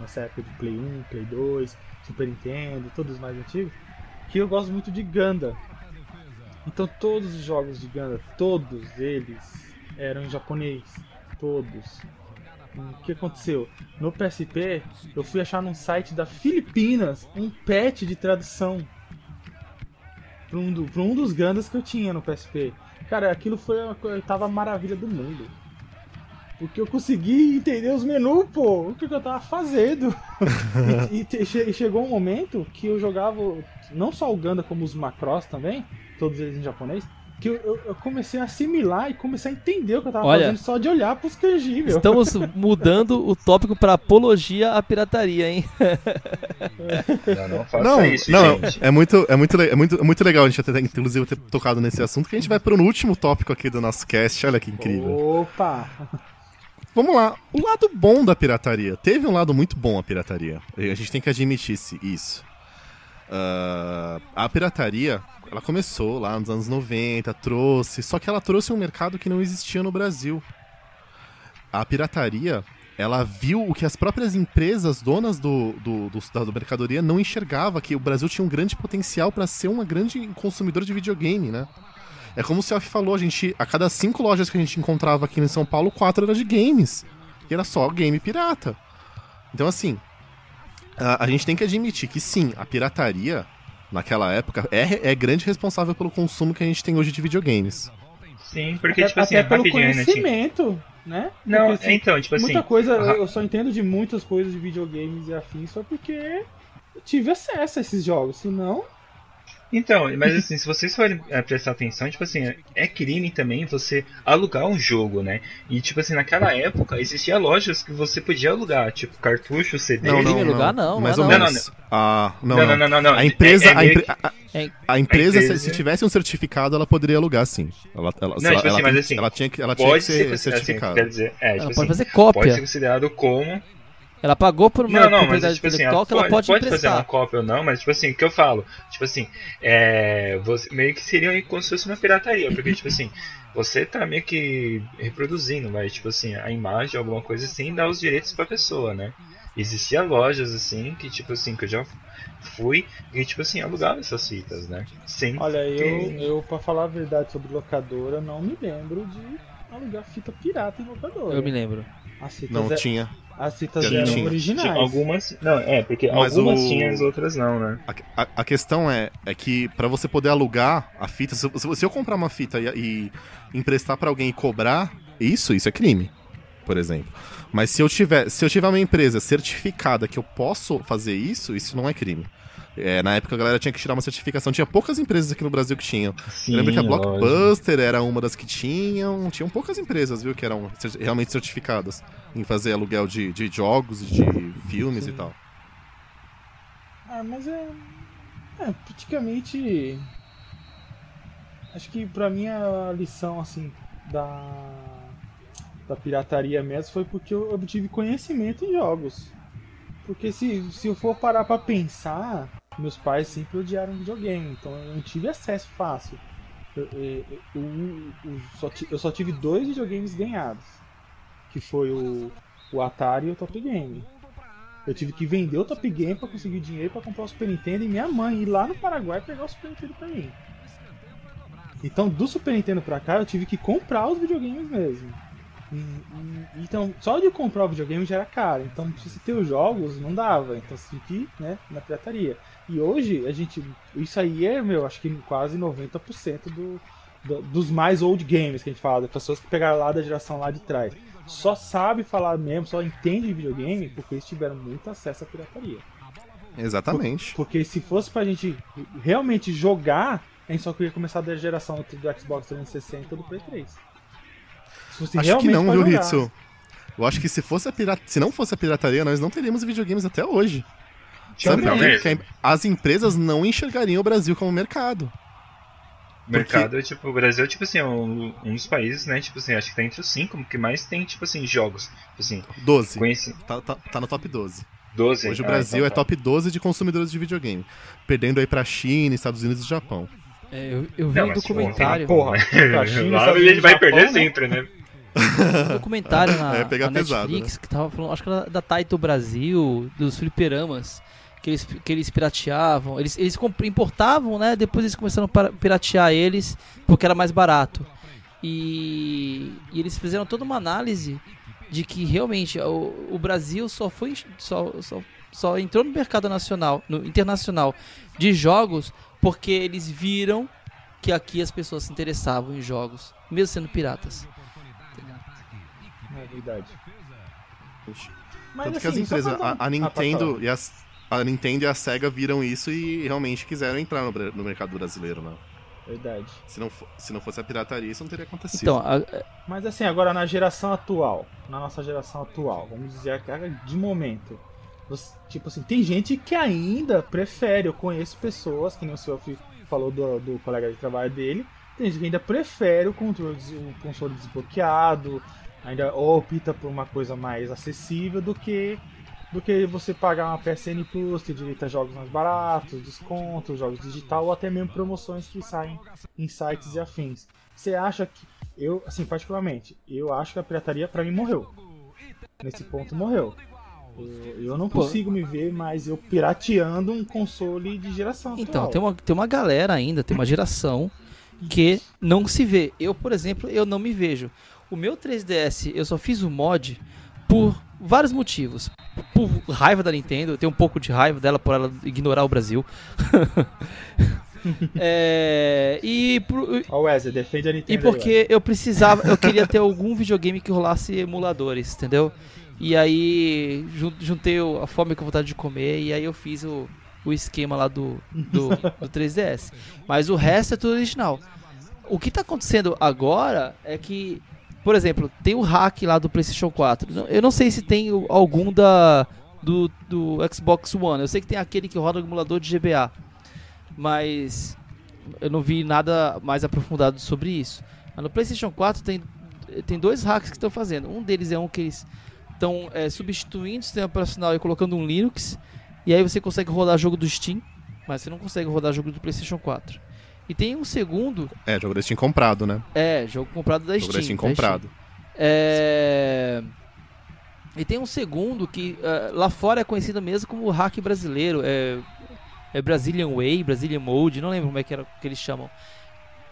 nessa época de Play 1, Play 2, Super Nintendo, todos os mais antigos. Que eu gosto muito de Ganda. Então todos os jogos de Ganda, todos eles eram em japonês. Todos. O que aconteceu? No PSP, eu fui achar num site da Filipinas um patch de tradução pra um dos Gandas que eu tinha no PSP. Cara, aquilo foi a oitava maravilha do mundo. Porque eu consegui entender os menus, pô! O que eu tava fazendo? E chegou um momento que eu jogava não só o Ganda, como os Macross também, todos eles em japonês. Que eu comecei a assimilar e comecei a entender o que eu tava fazendo só de olhar pros kanji, meu. Estamos mudando o tópico pra apologia à pirataria, hein? Não faça isso, gente. É muito legal a gente até, inclusive, ter tocado nesse assunto, que a gente vai pro último tópico aqui do nosso cast. Olha que incrível. Opa! Vamos lá. O lado bom da pirataria. Teve um lado muito bom a pirataria. A gente tem que admitir isso. A pirataria... Ela começou lá nos anos 90, só que ela trouxe um mercado que não existia no Brasil. A pirataria, ela viu o que as próprias empresas donas da mercadoria não enxergavam, que o Brasil tinha um grande potencial para ser uma grande consumidora de videogame, né? É como o Self falou, a cada 5 lojas que a gente encontrava aqui em São Paulo, 4 eram de games. E era só game pirata. Então, assim, a gente tem que admitir que sim, a pirataria... Naquela época, é grande responsável pelo consumo que a gente tem hoje de videogames. Sim, porque, tipo assim, até pelo conhecimento, né? Não, porque, assim, então, tipo assim... Muita coisa, eu só entendo de muitas coisas de videogames e afins só porque eu tive acesso a esses jogos, senão... Então, mas assim, se vocês forem prestar atenção, tipo assim, é crime também você alugar um jogo, né? E tipo assim, naquela época existia lojas que você podia alugar, tipo cartucho, CD... Não. A empresa, se tivesse um certificado, ela poderia alugar, sim. Ela tinha que ser certificada. Quer dizer, tipo assim, pode fazer cópia. Pode ser considerado como... Ela pagou por uma propriedade intelectual que ela pode fazer uma cópia ou não, mas tipo assim, o que eu falo? Tipo assim, você, meio que seria como se fosse uma pirataria, porque tipo assim, você tá meio que reproduzindo, mas tipo assim, a imagem, alguma coisa assim, dá os direitos pra pessoa, né? Existia lojas assim, que tipo assim, que eu já fui e tipo assim, alugava essas fitas, né? Sim. Olha, eu pra falar a verdade sobre locadora, não me lembro de alugar fita pirata em locadora. Eu me lembro. Não tinha. As fitas eram originais. Algumas, não, porque mas algumas tinham, as outras não, né? A questão é que pra você poder alugar a fita, se eu comprar uma fita e emprestar pra alguém e cobrar, isso é crime, por exemplo. Mas se eu tiver uma empresa certificada que eu posso fazer isso não é crime. Na época a galera tinha que tirar uma certificação. Tinha poucas empresas aqui no Brasil que tinham. Sim, eu lembro que a Blockbuster era uma das que tinham. Tinham poucas empresas, viu, que eram realmente certificadas em fazer aluguel de jogos, de filmes, sim, e tal. Ah, mas praticamente... Acho que pra mim a lição, assim, da pirataria mesmo foi porque eu obtive conhecimento em jogos. Porque se eu for parar pra pensar, meus pais sempre odiaram videogame, então eu não tive acesso fácil. Eu só tive 2 videogames ganhados, que foi o Atari e o Top Game. Eu tive que vender o Top Game pra conseguir dinheiro pra comprar o Super Nintendo, e minha mãe ir lá no Paraguai pegar o Super Nintendo pra mim. Então do Super Nintendo pra cá eu tive que comprar os videogames mesmo. Então, só de comprar o videogame já era caro. Então, se você ter os jogos, não dava. Então, você tinha que ir, né, na pirataria. E hoje, a gente... Isso aí acho que quase 90% dos mais old games que a gente fala. Das pessoas que pegaram lá da geração lá de trás. Só sabe falar mesmo, só entende de videogame porque eles tiveram muito acesso à pirataria. Exatamente. Porque se fosse pra gente realmente jogar, a gente só queria começar da geração do Xbox 360 ou do Play 3. Acho que não, viu, Hitsu? Eu acho que se não fosse a pirataria, nós não teríamos videogames até hoje. Sabe por quê? As empresas não enxergariam o Brasil como mercado. O Brasil, tipo assim, é um dos países, né, tipo assim, acho que tá entre os 5 que mais tem, tipo assim, jogos. Tipo assim, 12. Tá no top 12. 12. Hoje o Brasil é top 12 de consumidores de videogame. Perdendo aí pra China, Estados Unidos e Japão. Eu vi um documentário. Porra, a China ele vai perder sempre, né? Um documentário na Netflix, né? Que tava falando, acho que era da Taito Brasil, dos fliperamas que eles pirateavam, eles importavam, né? Depois eles começaram a piratear eles porque era mais barato, e eles fizeram toda uma análise de que realmente o Brasil só entrou no mercado nacional, no internacional de jogos, porque eles viram que aqui as pessoas se interessavam em jogos, mesmo sendo piratas. Mas, tanto que as empresas, a Nintendo e a Sega viram isso e realmente quiseram entrar no mercado brasileiro, né? Verdade. Se não fosse a pirataria, isso não teria acontecido. Então, mas assim, agora na geração atual, vamos dizer de momento, tipo assim, tem gente que ainda prefere, eu conheço pessoas, que nem o senhor falou do colega de trabalho dele, tem gente que ainda prefere o console desbloqueado, ainda opta por uma coisa mais acessível do que você pagar uma PSN Plus, ter direito a jogos mais baratos, descontos, jogos digital ou até mesmo promoções que saem em sites e afins. Você acha que... Eu, assim, particularmente, eu acho que a pirataria pra mim morreu. Nesse ponto morreu. Eu não consigo me ver mais eu pirateando um console de geração atual. Então, tem uma galera ainda, tem uma geração que não se vê. Eu, por exemplo, eu não me vejo. O meu 3DS, eu só fiz o mod por vários motivos. Por raiva da Nintendo, eu tenho um pouco de raiva dela por ela ignorar o Brasil. Ó, Wesley, defende a Nintendo. E porque aí, eu precisava, eu queria ter algum videogame que rolasse emuladores, entendeu? E aí, juntei a fome com a vontade de comer, e aí eu fiz o esquema lá do 3DS. Mas o resto é tudo original. O que tá acontecendo agora é que, por exemplo, tem o hack lá do PlayStation 4. Eu não sei se tem algum do Xbox One. Eu sei que tem aquele que roda o emulador de GBA. Mas eu não vi nada mais aprofundado sobre isso. Mas no PlayStation 4 tem 2 hacks que estão fazendo. Um deles é um que eles estão substituindo o sistema operacional e colocando um Linux, e aí você consegue rodar jogo do Steam, mas você não consegue rodar jogo do PlayStation 4. E tem um segundo... É, jogo da Steam comprado, né? É, jogo comprado da Steam. Jogo da Steam comprado. E tem um segundo que lá fora é conhecido mesmo como hack brasileiro, é Brazilian Way, Brazilian Mode, não lembro como é que, era, que eles chamam.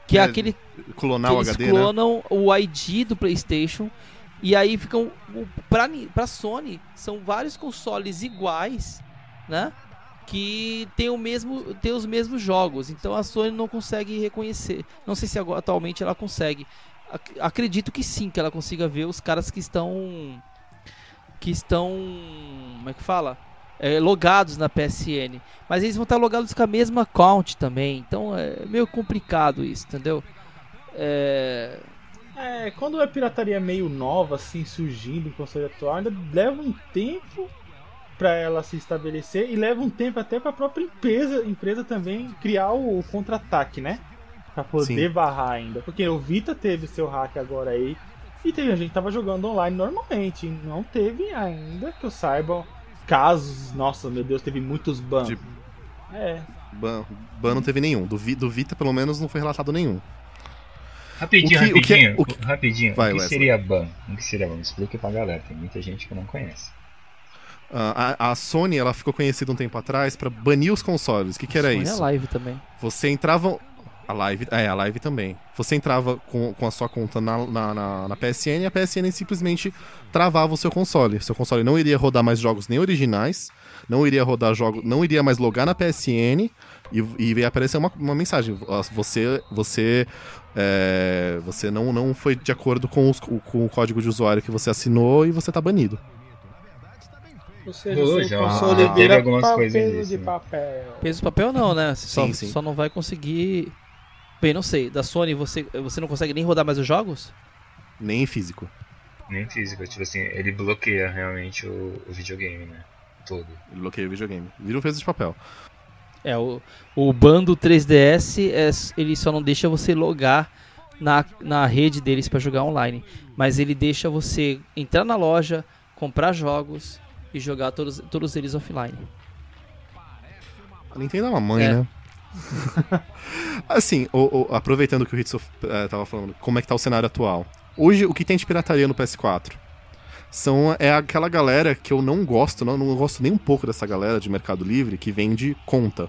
Que é aquele... Clonar o HD, né? Eles clonam o ID do PlayStation e aí ficam... Pra Sony, são vários consoles iguais, né? Que tem os mesmos jogos, então a Sony não consegue reconhecer. Não sei se agora, atualmente ela consegue. Acredito que sim, que ela consiga ver os caras que estão como é que fala? Logados na PSN, mas eles vão estar logados com a mesma account também, então é meio complicado isso, entendeu? Quando a pirataria meio nova assim surgindo em console atual, ainda leva um tempo para ela se estabelecer e leva um tempo até para a própria empresa também criar o contra-ataque, né? Para poder Sim. barrar ainda. Porque o Vita teve seu hack agora aí e teve, a gente tava jogando online normalmente, não teve ainda que eu saiba casos, nossa, meu Deus, teve muitos bans. Ban não teve nenhum, do Vita pelo menos não foi relatado nenhum. Rapidinho, vai, o que seria ban? O que seria ban? Explica pra galera, tem muita gente que não conhece. A Sony, ela ficou conhecida um tempo atrás pra banir os consoles. O que era Sony isso? A Live também. Você entrava... a Live também. Você entrava com a sua conta na PSN e a PSN simplesmente travava o seu console. Seu console não iria rodar mais jogos nem originais, não iria rodar jogos, não iria mais logar na PSN e ia aparecer uma mensagem. Você não foi de acordo com o código de usuário que você assinou e você tá banido. Ou seja, o console vira peso de papel. Peso de papel não, né? Só não vai conseguir... Bem, não sei. Da Sony, você não consegue nem rodar mais os jogos? Nem físico. Nem físico. Tipo assim, ele bloqueia realmente o videogame, né? Todo. Ele bloqueia o videogame. Vira um peso de papel. O ban do 3DS, ele só não deixa você logar na rede deles pra jogar online. Mas ele deixa você entrar na loja, comprar jogos... E jogar todos eles offline. A Nintendo é uma mãe, né? Assim, aproveitando que o Hitsu tava falando, como é que tá o cenário atual. Hoje, o que tem de pirataria no PS4? É aquela galera que eu não gosto, não gosto nem um pouco dessa galera de Mercado Livre, que vende conta.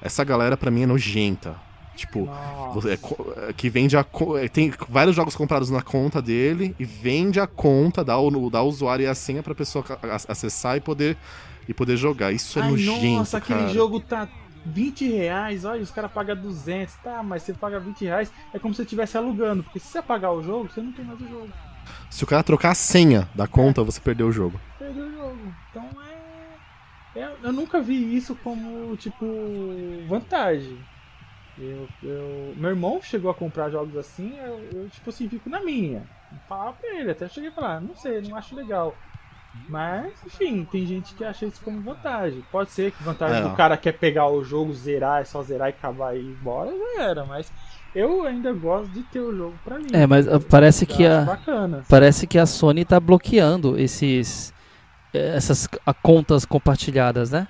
Essa galera, pra mim, é nojenta. Tipo, que vende a conta. Tem vários jogos comprados na conta dele e vende a conta, dá o usuário e a senha pra pessoa acessar e poder jogar. Isso é nojento. Nossa, cara. Aquele jogo tá R$20, olha, os caras pagam 200, tá? Mas você paga R$20, é como se você estivesse alugando, porque se você apagar o jogo, você não tem mais o jogo. Se o cara trocar a senha da conta, você perdeu o jogo. Perdeu o jogo. Então eu nunca vi isso como, tipo, vantagem. Meu irmão chegou a comprar jogos assim, eu tipo assim, fico na minha. Falava pra ele, até cheguei a falar, não sei, não acho legal. Mas, enfim, tem gente que acha isso como vantagem. Pode ser que vantagem do cara quer pegar o jogo, zerar, é só zerar e acabar e ir embora, já era, mas eu ainda gosto de ter o jogo pra mim. Mas parece que parece que a Sony tá bloqueando essas contas compartilhadas, né?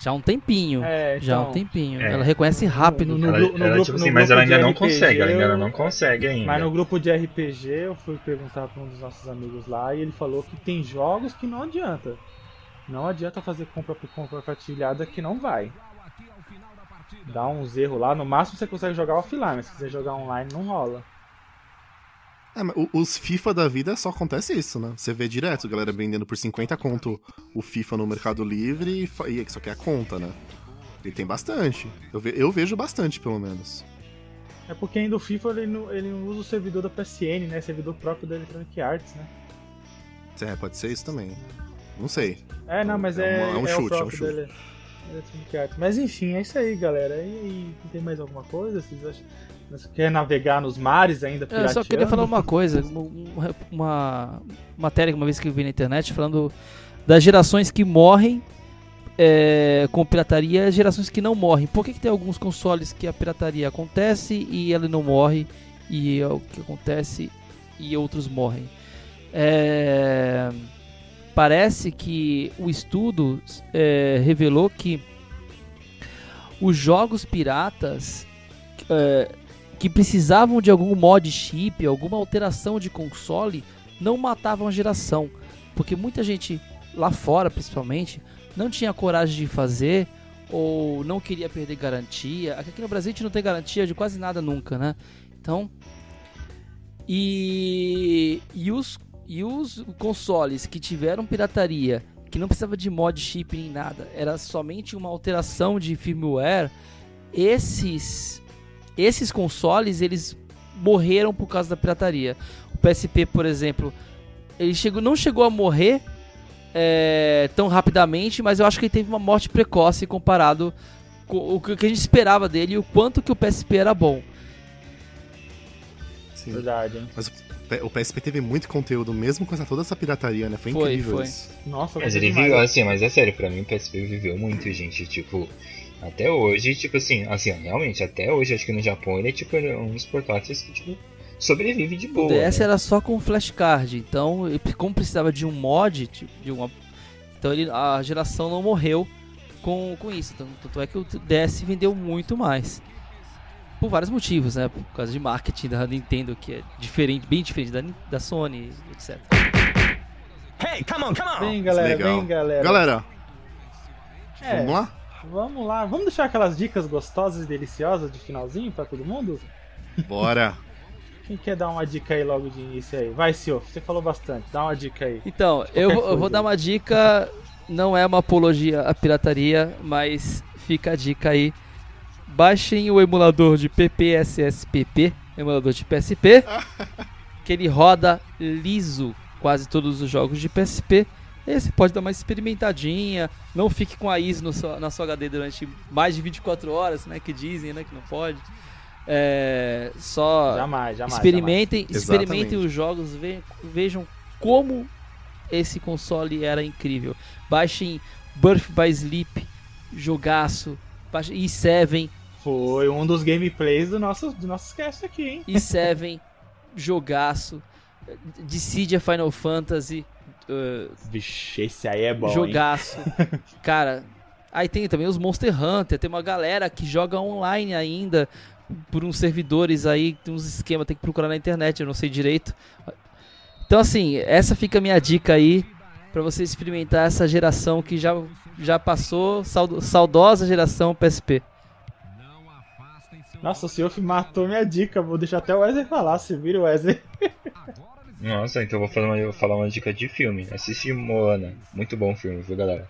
Já há um tempinho. Ela reconhece rápido no grupo, mas ela ainda não consegue. Mas no grupo de RPG, eu fui perguntar para um dos nossos amigos lá e ele falou que tem jogos que não adianta. Não adianta fazer compra por compra compartilhada que não vai. Dá uns erros lá. No máximo você consegue jogar offline, mas se quiser jogar online não rola. Mas os FIFA da vida só acontece isso, né? Você vê direto, galera vendendo por 50 conto o FIFA no Mercado Livre e só quer a conta, né? E tem bastante. Eu vejo bastante, pelo menos. É porque ainda o FIFA ele não usa o servidor da PSN, né? Servidor próprio da Electronic Arts, né? Pode ser isso também. Não sei. Mas é um chute. Electronic Arts. Mas enfim, é isso aí, galera. E tem mais alguma coisa? Vocês acham? Você quer navegar nos mares ainda pirateando? Eu só queria falar uma coisa, uma matéria que uma vez que eu vi na internet falando das gerações que morrem com pirataria e gerações que não morrem. Por que tem alguns consoles que a pirataria acontece e ele não morre, e é o que acontece e outros morrem? Parece que o estudo revelou que os jogos piratas que precisavam de algum mod chip, alguma alteração de console, não matavam a geração, porque muita gente lá fora, principalmente, não tinha coragem de fazer ou não queria perder garantia. Aqui no Brasil a gente não tem garantia de quase nada nunca, né? Então, e os consoles que tiveram pirataria, que não precisava de mod chip nem nada, era somente uma alteração de firmware, esses consoles, eles morreram por causa da pirataria. O PSP, por exemplo, ele não chegou a morrer tão rapidamente, mas eu acho que ele teve uma morte precoce comparado com o que a gente esperava dele e o quanto que o PSP era bom. Sim. Verdade, hein? Mas o PSP teve muito conteúdo, mesmo com toda essa pirataria, né? Foi incrível isso. Nossa, mas ele viveu, assim, mas é sério, pra mim o PSP viveu muito, gente, tipo, até hoje, tipo assim, realmente, até hoje, acho que no Japão ele é, tipo, um dos portáteis que, tipo, sobrevive de boa. O DS era só com flashcard, então, como precisava de um mod, tipo, então a geração não morreu com isso, tanto é que o DS vendeu muito mais. Por vários motivos, né? Por causa de marketing da Nintendo, que é diferente, bem diferente da Sony, etc. Hey, come on! Bem, galera. Galera, vamos lá? Vamos deixar aquelas dicas gostosas e deliciosas de finalzinho pra todo mundo? Bora! Quem quer dar uma dica aí logo de início aí? Vai, Silvio, você falou bastante, dá uma dica aí. Então, eu vou dar uma dica, não é uma apologia à pirataria, mas fica a dica aí. Baixem o emulador de PPSSPP, emulador de PSP, que ele roda liso quase todos os jogos de PSP. Esse pode dar uma experimentadinha, não fique com a ISO na sua HD durante mais de 24 horas, né, que dizem, né, que não pode. Só jamais, experimentem os jogos, vejam como esse console era incrível. Baixem Birth by Sleep, jogaço. E7 foi um dos gameplays do nosso cast aqui, hein? E7, jogaço. Dissidia Final Fantasy. Vixe, esse aí é bom. Jogaço. Hein? Cara, aí tem também os Monster Hunter. Tem uma galera que joga online ainda por uns servidores aí. Tem uns esquemas, tem que procurar na internet. Eu não sei direito. Então, assim, essa fica a minha dica aí. Pra você experimentar essa geração que já passou, saudosa geração PSP. Nossa, o senhor matou minha dica, vou deixar até o Wesley falar, se vira o Wesley. Nossa, então eu vou falar uma dica de filme. Assiste Moana, muito bom filme, viu, galera?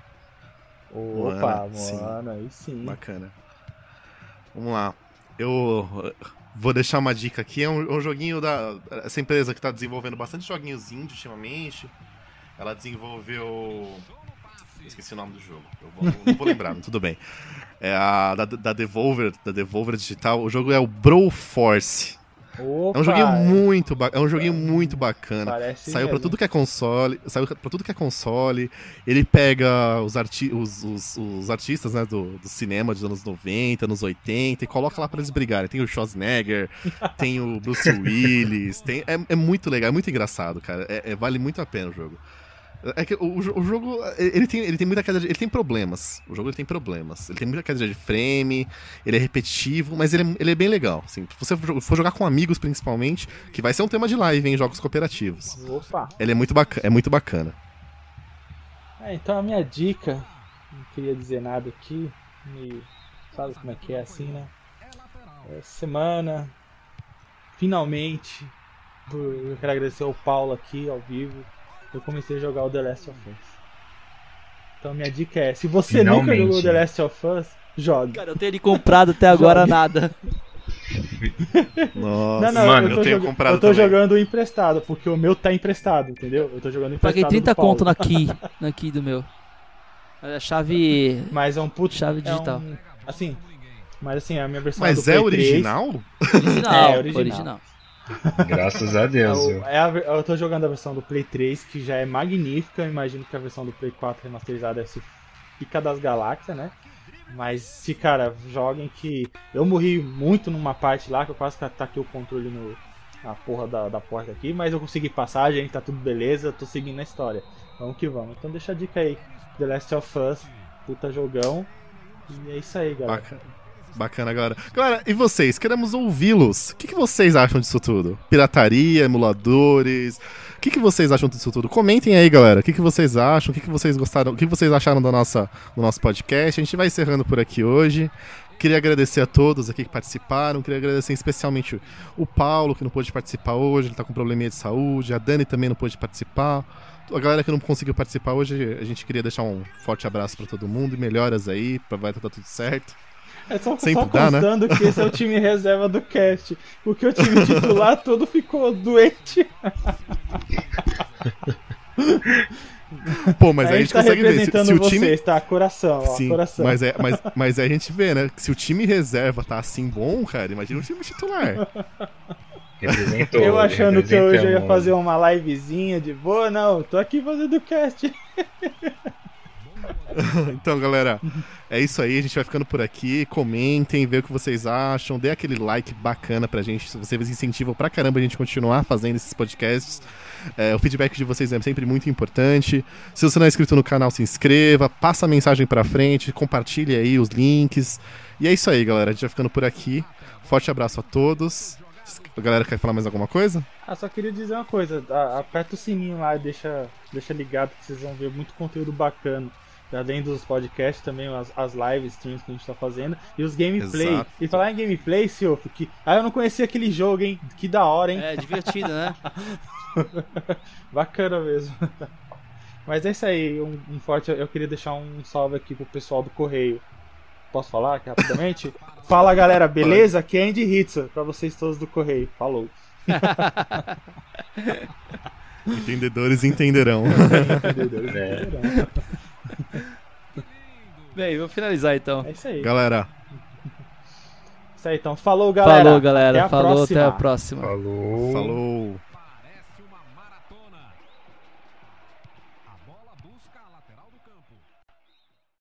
Opa, Moana, aí sim. Bacana. Vamos lá, eu vou deixar uma dica aqui, é um joguinho essa empresa que tá desenvolvendo bastante joguinhos indie ultimamente. Ela desenvolveu... esqueci o nome do jogo. Não vou lembrar, mas tudo bem. É da Devolver Digital. O jogo é o Broforce. Opa, é um joguinho muito bacana. Saiu pra tudo que é console. Ele pega os artistas, né, do cinema dos anos 90, anos 80 e coloca lá pra eles brigarem. Tem o Schwarzenegger, tem o Bruce Willis. É muito legal, é muito engraçado, cara. Vale muito a pena o jogo. É que o jogo, ele tem muita queda de... Ele tem problemas. O jogo, ele tem problemas. Ele tem muita queda de frame, ele é repetitivo, mas ele é bem legal. Assim, se você for jogar com amigos, principalmente, que vai ser um tema de live em jogos cooperativos. Opa! Ele é muito bacana. Então a minha dica... Não queria dizer nada aqui. Sabe como é que é assim, né? Semana... Finalmente... Eu quero agradecer ao Paulo aqui, ao vivo... Eu comecei a jogar o The Last of Us. Então minha dica é, se você nunca jogou o The Last of Us, jogue. Cara, eu tenho ele comprado até agora nada. Nossa, mano, eu tenho comprado. Eu tô jogando emprestado, porque o meu tá emprestado, entendeu? Eu tô jogando emprestado. Paguei 30 conto na key do meu. A chave. Mas é um puto. Chave digital. Mas assim, a minha versão. Mas é original? É original. Graças a Deus. Eu tô jogando a versão do Play 3, que já é magnífica. Eu imagino que a versão do Play 4 remasterizada é pica das galáxias, né? Mas se, cara, joguem que... Eu morri muito numa parte lá, que eu quase ataquei o controle no, a porra da porta aqui, mas eu consegui passar, gente, tá tudo beleza, eu tô seguindo a história. Vamos que vamos. Então deixa a dica aí, The Last of Us, puta jogão, e é isso aí, galera. Bacana, galera. Galera, e vocês? Queremos ouvi-los. O que vocês acham disso tudo? Pirataria, emuladores... O que vocês acham disso tudo? Comentem aí, galera. O que vocês acham? O que vocês gostaram? O que vocês acharam do nosso podcast? A gente vai encerrando por aqui hoje. Queria agradecer a todos aqui que participaram. Queria agradecer especialmente o Paulo, que não pôde participar hoje. Ele tá com um probleminha de saúde. A Dani também não pôde participar. A galera que não conseguiu participar hoje, a gente queria deixar um forte abraço pra todo mundo. E melhoras aí, vai dar tudo certo. É só constando, né? Que esse é o time reserva do cast. Porque o time titular todo ficou doente. Pô, mas aí a gente tá consegue ver. Se o time... tá? Coração, ó. Sim, coração. Mas aí a gente vê, né? Se o time reserva tá assim bom, cara, imagina o time titular. Eu achando que hoje eu ia fazer uma livezinha de boa, não. Tô aqui fazendo cast. Então, galera, é isso aí, a gente vai ficando por aqui. Comentem, vê o que vocês acham, dê aquele like bacana pra gente, se vocês incentivam pra caramba a gente continuar fazendo esses podcasts. O feedback de vocês é sempre muito importante. Se você não é inscrito no canal, se inscreva, passa a mensagem pra frente, compartilha aí os links. E é isso aí, galera, a gente vai ficando por aqui. Forte abraço a todos. A galera quer falar mais alguma coisa? Ah, só queria dizer uma coisa, aperta o sininho lá e deixa ligado que vocês vão ver muito conteúdo bacana. Além dos podcasts, também as live streams que a gente tá fazendo. E os gameplay. Exato. E falar em gameplay, Silvio, que... Ah, eu não conhecia aquele jogo, hein? Que da hora, hein? É, divertido, né? Bacana mesmo. Mas é isso aí. Um forte... Eu queria deixar um salve aqui pro pessoal do Correio. Posso falar aqui rapidamente? Fala, galera. Beleza? Aqui é Andy Hitz, pra vocês todos do Correio. Falou. Entendedores entenderão. Entendedores entenderão. Bem, vou finalizar então. É isso aí, galera. É isso aí, então. Falou, galera. Falou, galera. Até a próxima. Falou.